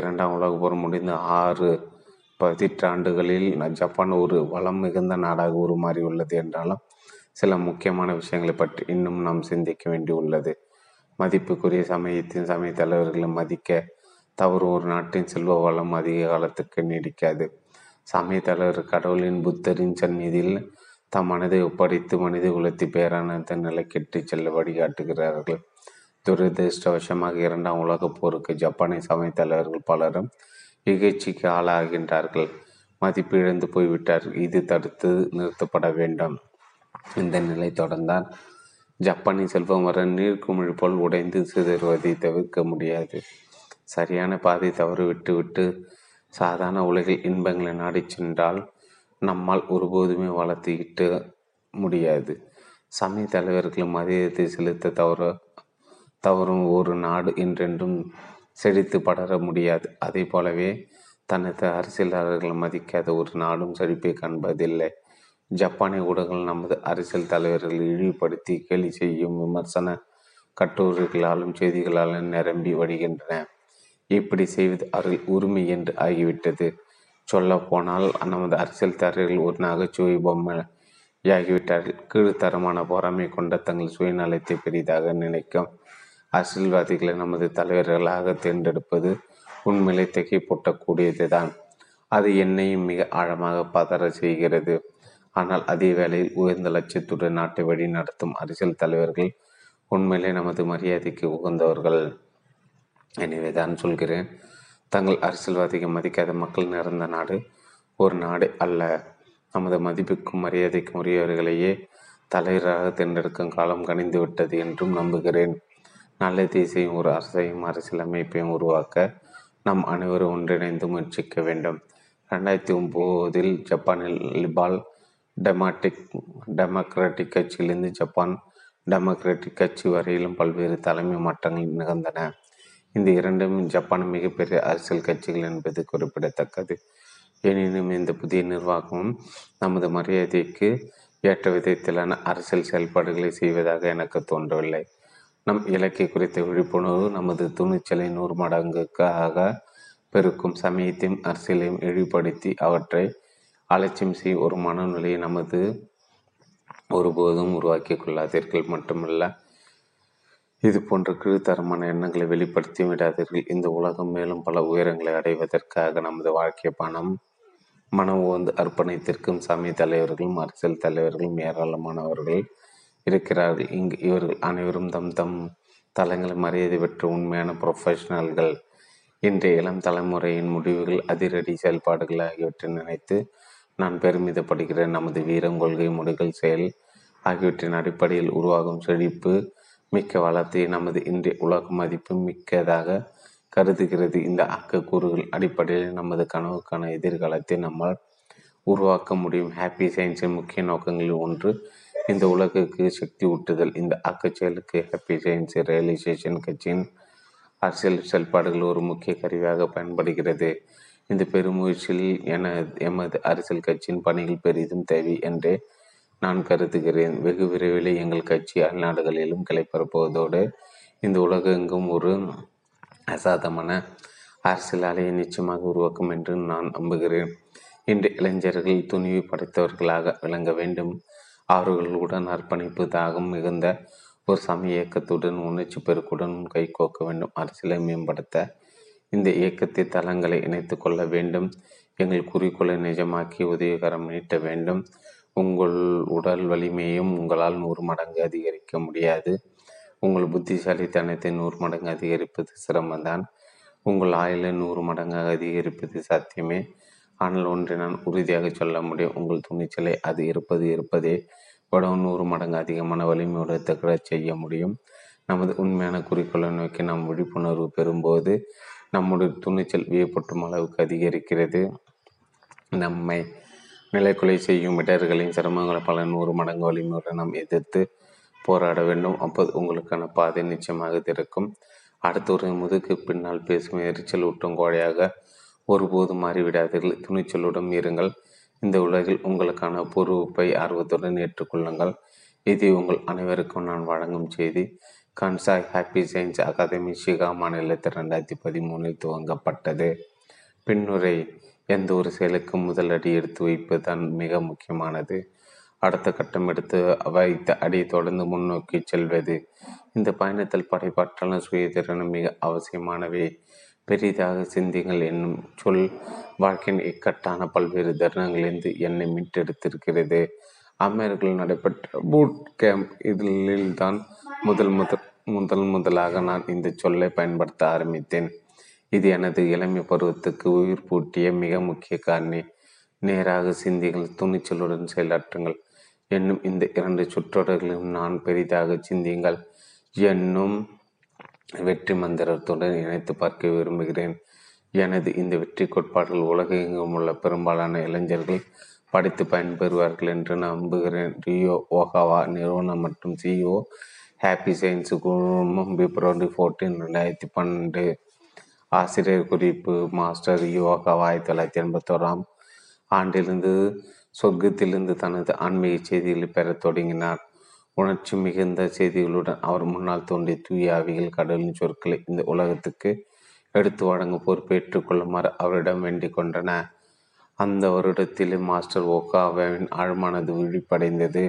2ஆம் உலகப் போர் முடிந்த 6 பதிற்றாண்டுகளில் ஜப்பான் ஒரு வளம் மிகுந்த நாடாக உருமாறியுள்ளது. என்றாலும் சில முக்கியமான விஷயங்களை பற்றி இன்னும் நாம் சிந்திக்க வேண்டியுள்ளது. மதிப்புக்குரிய சமயத்தின் சமய தலைவர்களை மதிக்க தவறு ஒரு நாட்டின் செல்வ வளம் அதிக காலத்துக்கு நீடிக்காது. சமய தலைவர் கடவுளின், புத்தரின் சந்நிதியில் தம் மனதை ஒப்படைத்து மனித குலத்தை பேரானந்த நிலை கெட்டு செல்ல வழிகாட்டுகிறார்கள். துரதிருஷ்டவசமாக 2ஆம் உலகப் போருக்கு ஜப்பானின் சமய தலைவர்கள் பலரும் இகழ்ச்சிக்கு ஆளாகின்றார்கள், மதிப்பு இழந்து போய்விட்டார்கள். இது தடுத்து நிறுத்தப்பட வேண்டும். இந்த நிலை தொடர்ந்தால் ஜப்பானின் செல்வம் வர நீர்க்குமிழ் போல் உடைந்து சிதறுவதை தவிர்க்க முடியாது. சரியான பாதை தவறு விட்டுவிட்டு சாதாரண உலகில் இன்பங்களை நாடி சென்றால் நம்மால் ஒருபோதுமே வளர்த்துக்கிட்டு முடியாது. சமய தலைவர்களும் மதியத்தை செலுத்த தவறும் ஒரு நாடு என்றென்றும் செழித்து படர முடியாது. அதே போலவே தனது அரசியலாளர்கள் மதிக்காத ஒரு நாடும் செழிப்பை காண்பதில்லை. ஜப்பானிய ஊடகங்கள் நமது அரசியல் தலைவர்களை இழிவுபடுத்தி கேலி செய்யும் விமர்சன கட்டுரைகளாலும் செய்திகளாலும் நிரம்பி வடிகின்றன. இப்படி செய்வது அவர்கள் உரிமை என்று ஆகிவிட்டது. சொல்லப்போனால் நமது அரசியல் தலைவர்கள் ஒரு நகைச்சுவை பொம்மையாகிவிட்டார்கள். கீழ்த்தரமான பொறாமை கொண்ட தங்கள் சுயநலத்தை பெரிதாக நினைக்கும் அரசியல்வாதிகளை நமது தலைவர்களாக தேர்ந்தெடுப்பது உண்மையிலே திகைப்பூட்டக்கூடியது தான். அது என்னையும் மிக ஆழமாக பதற செய்கிறது. ஆனால் அதே வேளையில் உயர்ந்த லட்சியத்துடன் நாட்டை வழி நடத்தும் அரசியல் தலைவர்கள் உண்மையிலே நமது மரியாதைக்கு உகந்தவர்கள். எனவே தான் சொல்கிறேன், தங்கள் அரசியல்வாதிகள் மதிக்காத மக்கள் நிறைந்த நாடு ஒரு நாடு அல்ல. நமது மதிப்புக்கும் மரியாதைக்கும் உரியவர்களையே தலைவராக தேர்ந்தெடுக்கும் காலம் கனிந்து விட்டது என்றும் நம்புகிறேன். நல்லதை செய்யும் ஒரு அரசையும் அரசியலமைப்பையும் உருவாக்க நாம் அனைவரும் ஒன்றிணைந்து முயற்சிக்க வேண்டும். 2009 ஜப்பானில் லிபால் டெமோக்ராட்டிக் கட்சியிலிருந்து ஜப்பான் டெமோக்ராட்டிக் கட்சி வரையிலும் பல்வேறு தலைமை மாற்றங்கள் நிகழ்ந்தன. இந்த இரண்டும் ஜப்பான் மிகப்பெரிய அரசியல் கட்சிகள் என்பது குறிப்பிடத்தக்கது. எனினும் இந்த புதிய நிர்வாகமும் நமது மரியாதைக்கு ஏற்ற விதத்திலான அரசியல் செயல்பாடுகளை செய்வதாக எனக்கு தோன்றவில்லை. நம் இலக்கை குறித்த விழிப்புணர்வு நமது துணிச்சலை 100 மடங்குக்காக பெருக்கும். சமயத்தையும் அரசியலையும் இழிவுபடுத்தி அவற்றை அலட்சியம் செய்ய ஒரு மனநிலையை நமது ஒருபோதும் உருவாக்கி கொள்ளாதீர்கள். மட்டுமல்ல, இது போன்ற கீழ்த்தரமான எண்ணங்களை வெளிப்படுத்தி விடாதீர்கள். இந்த உலகம் மேலும் பல உயரங்களை அடைவதற்காக நமது வாழ்க்கை பணம் மனம் ஓந்து அர்ப்பணித்திருக்கும் சமய தலைவர்களும் அரசியல் தலைவர்களும் ஏராளமானவர்கள் இருக்கிறார்கள். இங்கு இவர்கள் அனைவரும் தம் தம் தளங்களை மரியாதை பெற்ற உண்மையான ப்ரொஃபஷனல்கள். இன்றைய இளம் தலைமுறையின் முடிவுகள், அதிரடி செயல்பாடுகள் ஆகியவற்றை நினைத்து நான் பெருமிதப்படுகிறேன். நமது வீரம், கொள்கை, முடிகள், செயல் ஆகியவற்றின் அடிப்படையில் உருவாகும் செழிப்பு மிக்க வளத்தை நமது இன்றைய உலக மதிப்பு மிக்கதாக கருதுகிறது. இந்த ஆக்கக்கூறுகள் அடிப்படையில் நமது கனவுக்கான எதிர்காலத்தை நம்மால் உருவாக்க முடியும். ஹாப்பி சயின்ஸின் முக்கிய நோக்கங்களில் ஒன்று இந்த உலகுக்கு சக்தி ஊட்டுதல். இந்த ஆக்கச் செயலுக்கு ஹாப்பி சயின்ஸ் ரியலைசேஷன் கட்சியின் அரசியல் செயல்பாடுகள் ஒரு முக்கிய கருவியாக பயன்படுகிறது. இந்த பெருமுயற்சியில் எமது அரசியல் கட்சியின் பணிகள் பெரிதும் தேவை என்றே நான் கருதுகிறேன். வெகு விரைவில் எங்கள் கட்சி அந்நாடுகளிலும் கிளைப்பரப்புவதோடு இந்த உலகெங்கும் ஒரு அசாதமான அரசியல் அலையை நிச்சயமாக உருவாக்கும் என்று நான் நம்புகிறேன். இன்று இளைஞர்கள் துணிவு படைத்தவர்களாக விளங்க வேண்டும். அவர்களுடன் அர்ப்பணிப்பு தாகம் மிகுந்த ஒரு சமய இயக்கத்துடன் உணர்ச்சி பெருக்குடன் கை கோக்க வேண்டும். அரசியலை மேம்படுத்த இந்த இயக்கத்தை தளங்களை இணைத்து கொள்ள வேண்டும். எங்கள் குறிக்கோளை நிஜமாக்கி உதவிகரம் நீட்ட வேண்டும். உங்கள் உடல் வலிமையும் உங்களால் 100 மடங்கு அதிகரிக்க முடியாது. உங்கள் புத்திசாலித்தனத்தை 100 மடங்கு அதிகரிப்பது சிரமம்தான். உங்கள் ஆயுளை 100 மடங்காக அதிகரிப்பது சாத்தியமே. ஆனால் ஒன்றை நான் உறுதியாக சொல்ல முடியும், உங்கள் துணிச்சலை அது இருப்பதே விட 100 மடங்கு அதிகமான வலிமையோடு தகர செய்ய முடியும். நமது உண்மையான குறிக்கோளை நோக்கி நாம் விழிப்புணர்வு பெறும்போது நம்முடைய துணிச்சல் வியப்பற்றும் அளவுக்கு அதிகரிக்கிறது. நம்மை நிலைக்குலை செய்யும் இடர்களின் சிரமங்களை பல 100 மடங்கு வலிமையுடன் நாம் எதிர்த்து போராட வேண்டும். அப்போது உங்களுக்கான பாதை நிச்சயமாக திறக்கும். அடுத்தவரை முதுகு பின்னால் பேசும் எரிச்சல் ஊட்டும் கோழையாக ஒருபோது மாறிவிடாதீர்கள். துணிச்சலுடன் இருங்கள். இந்த உலகில் உங்களுக்கான பொறுப்பை ஆர்வத்துடன் ஏற்றுக்கொள்ளுங்கள். இது உங்கள் அனைவருக்கும் நான் வழங்கும் செய்தி. Kansai Happy Science Academy Shiga மாநிலத்தில் 2013 துவங்கப்பட்டது. பின்னுரை: எந்த ஒரு செயலுக்கும் முதலடி எடுத்து வைப்பதுதான் மிக முக்கியமானது. அடுத்த கட்டம் எடுத்து வைத்த அடி தொடர்ந்து முன்னோக்கி செல்வது. இந்த பயணத்தில் படைப்பாற்றலும் சுயதிறனும் மிக அவசியமானவை. பெரிதாக சிந்திங்கள் என்னும் சொல் வாழ்க்கையின் இக்கட்டான பல்வேறு தருணங்களிலிருந்து என்னை மீட்டெடுத்திருக்கிறது. அமெரிக்காவில் நடைபெற்ற பூட் கேம்ப் இதில்தான் முதலாக நான் இந்த சொல்லை பயன்படுத்த ஆரம்பித்தேன். இது எனது இளமை பருவத்துக்கு உயிர் பூட்டிய மிக முக்கிய காரணி. நேராக சிந்திகள், துணிச்சலுடன் செயலாற்றுங்கள் என்னும் இந்த 2 சுற்றோடர்களும் நான் பெரிதாக சிந்திங்கள் என்னும் வெற்றி மந்திரத்துடன் இணைத்து பார்க்க விரும்புகிறேன். எனது இந்த வெற்றி கோட்பாடுகள் உலகெங்கும் உள்ள பெரும்பாலான இளைஞர்கள் படித்து பயன்பெறுவார்கள் என்று நம்புகிறேன். ரியோ ஒகாவா நிறுவனம் மற்றும் CEO ஹாப்பி சயின்ஸ் பிப்ரவரி 14, 2012. ஆசிரியர் குறிப்பு மாஸ்டர் ரியோ ஒகாவா 1981 ஆண்டிலிருந்து சொர்க்கத்திலிருந்து தனது ஆன்மீக செய்திகளை பெறத் தொடங்கினார். உணர்ச்சி மிகுந்த செய்திகளுடன் அவர் முன்னால் தோன்றிய தூய ஆவிகள் கடவுளின் சொற்களை இந்த உலகத்துக்கு எடுத்து வழங்கும் பொறுப்பேற்றுக் கொள்ளுமாறு அவரிடம் வேண்டிக் கொண்டன. அந்த வருடத்திலே மாஸ்டர் ஒகாவாவின் ஆழமானது விழிப்படைந்தது.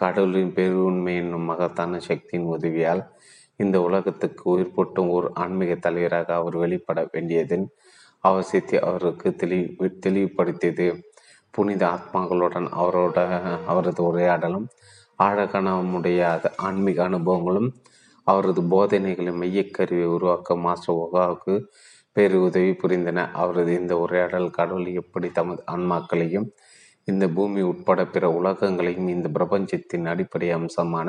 கடவுளின் பேருண்மை என்னும் மகத்தான சக்தியின் உதவியால் இந்த உலகத்துக்கு உயிர் போட்டும் ஒரு ஆன்மீக தலைவராக அவர் வெளிப்பட வேண்டியதன் அவசியத்தை அவருக்கு தெளிவுபடுத்தியது. புனித ஆத்மாக்களுடன் அவரது உரையாடலும் ஆழக்கணமுடையாத ஆன்மீக அனுபவங்களும் அவரது போதனைகளை மையக்கருவை உருவாக்க மாஸ்டர் ஒகாவாவுக்கு பேரு உதவி புரிந்தன. அவரது இந்த உரையாடல் கடவுள் எப்படி தமது ஆன்மாக்களையும் இந்த பூமி உட்பட பிற உலகங்களையும் இந்த பிரபஞ்சத்தின் அடிப்படை அம்சமான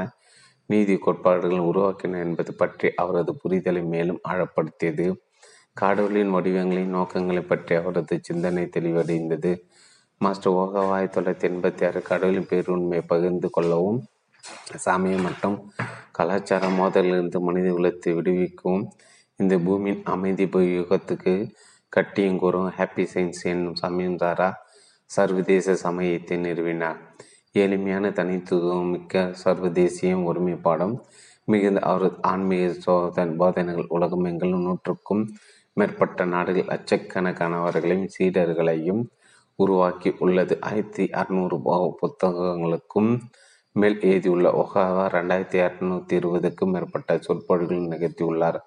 நீதி கோட்பாடுகள் உருவாக்கின என்பது பற்றி அவரது புரிதலை மேலும் ஆழப்படுத்தியது. கடவுளின் வடிவங்களின் நோக்கங்களை பற்றி அவரது சிந்தனை தெளிவடைந்தது. மாஸ்டர் ஒகாவா 1986 கடவுளின் பேருண்மையை பகிர்ந்து கொள்ளவும், சமய மற்றும் கலாச்சார மோதலிலிருந்து மனித குலத்தை விடுவிக்கவும், இந்த பூமியின் அமைதி யுகத்துக்கு கட்டியும் கூறும் ஹாப்பி சயின்ஸ் என்னும் சமயம் சாரா சர்வதேச சமயத்தை நிறுவினார். எளிமையான தனித்துவம் மிக்க சர்வதேசியம் ஒருமைப்பாடும் மிகுந்த அவரது ஆன்மீக போதனைகள் உலகமெங்கிலும் 100க்கும் மேற்பட்ட நாடுகள் லட்சக்கணக்கானவர்களையும் சீடர்களையும் உருவாக்கி உள்ளது. 1600 புத்தகங்களுக்கும் மேல் எழுதியுள்ள ஒகாவா 2620க்கும் மேற்பட்ட சொற்பொழிவுகள் நிகழ்த்தியுள்ளார்.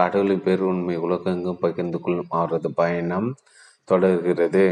கடவுளின் பேருண்மை உலகெங்கும் பகிர்ந்து கொள்ளும் அவரது பயணம் தொடர்கிறது.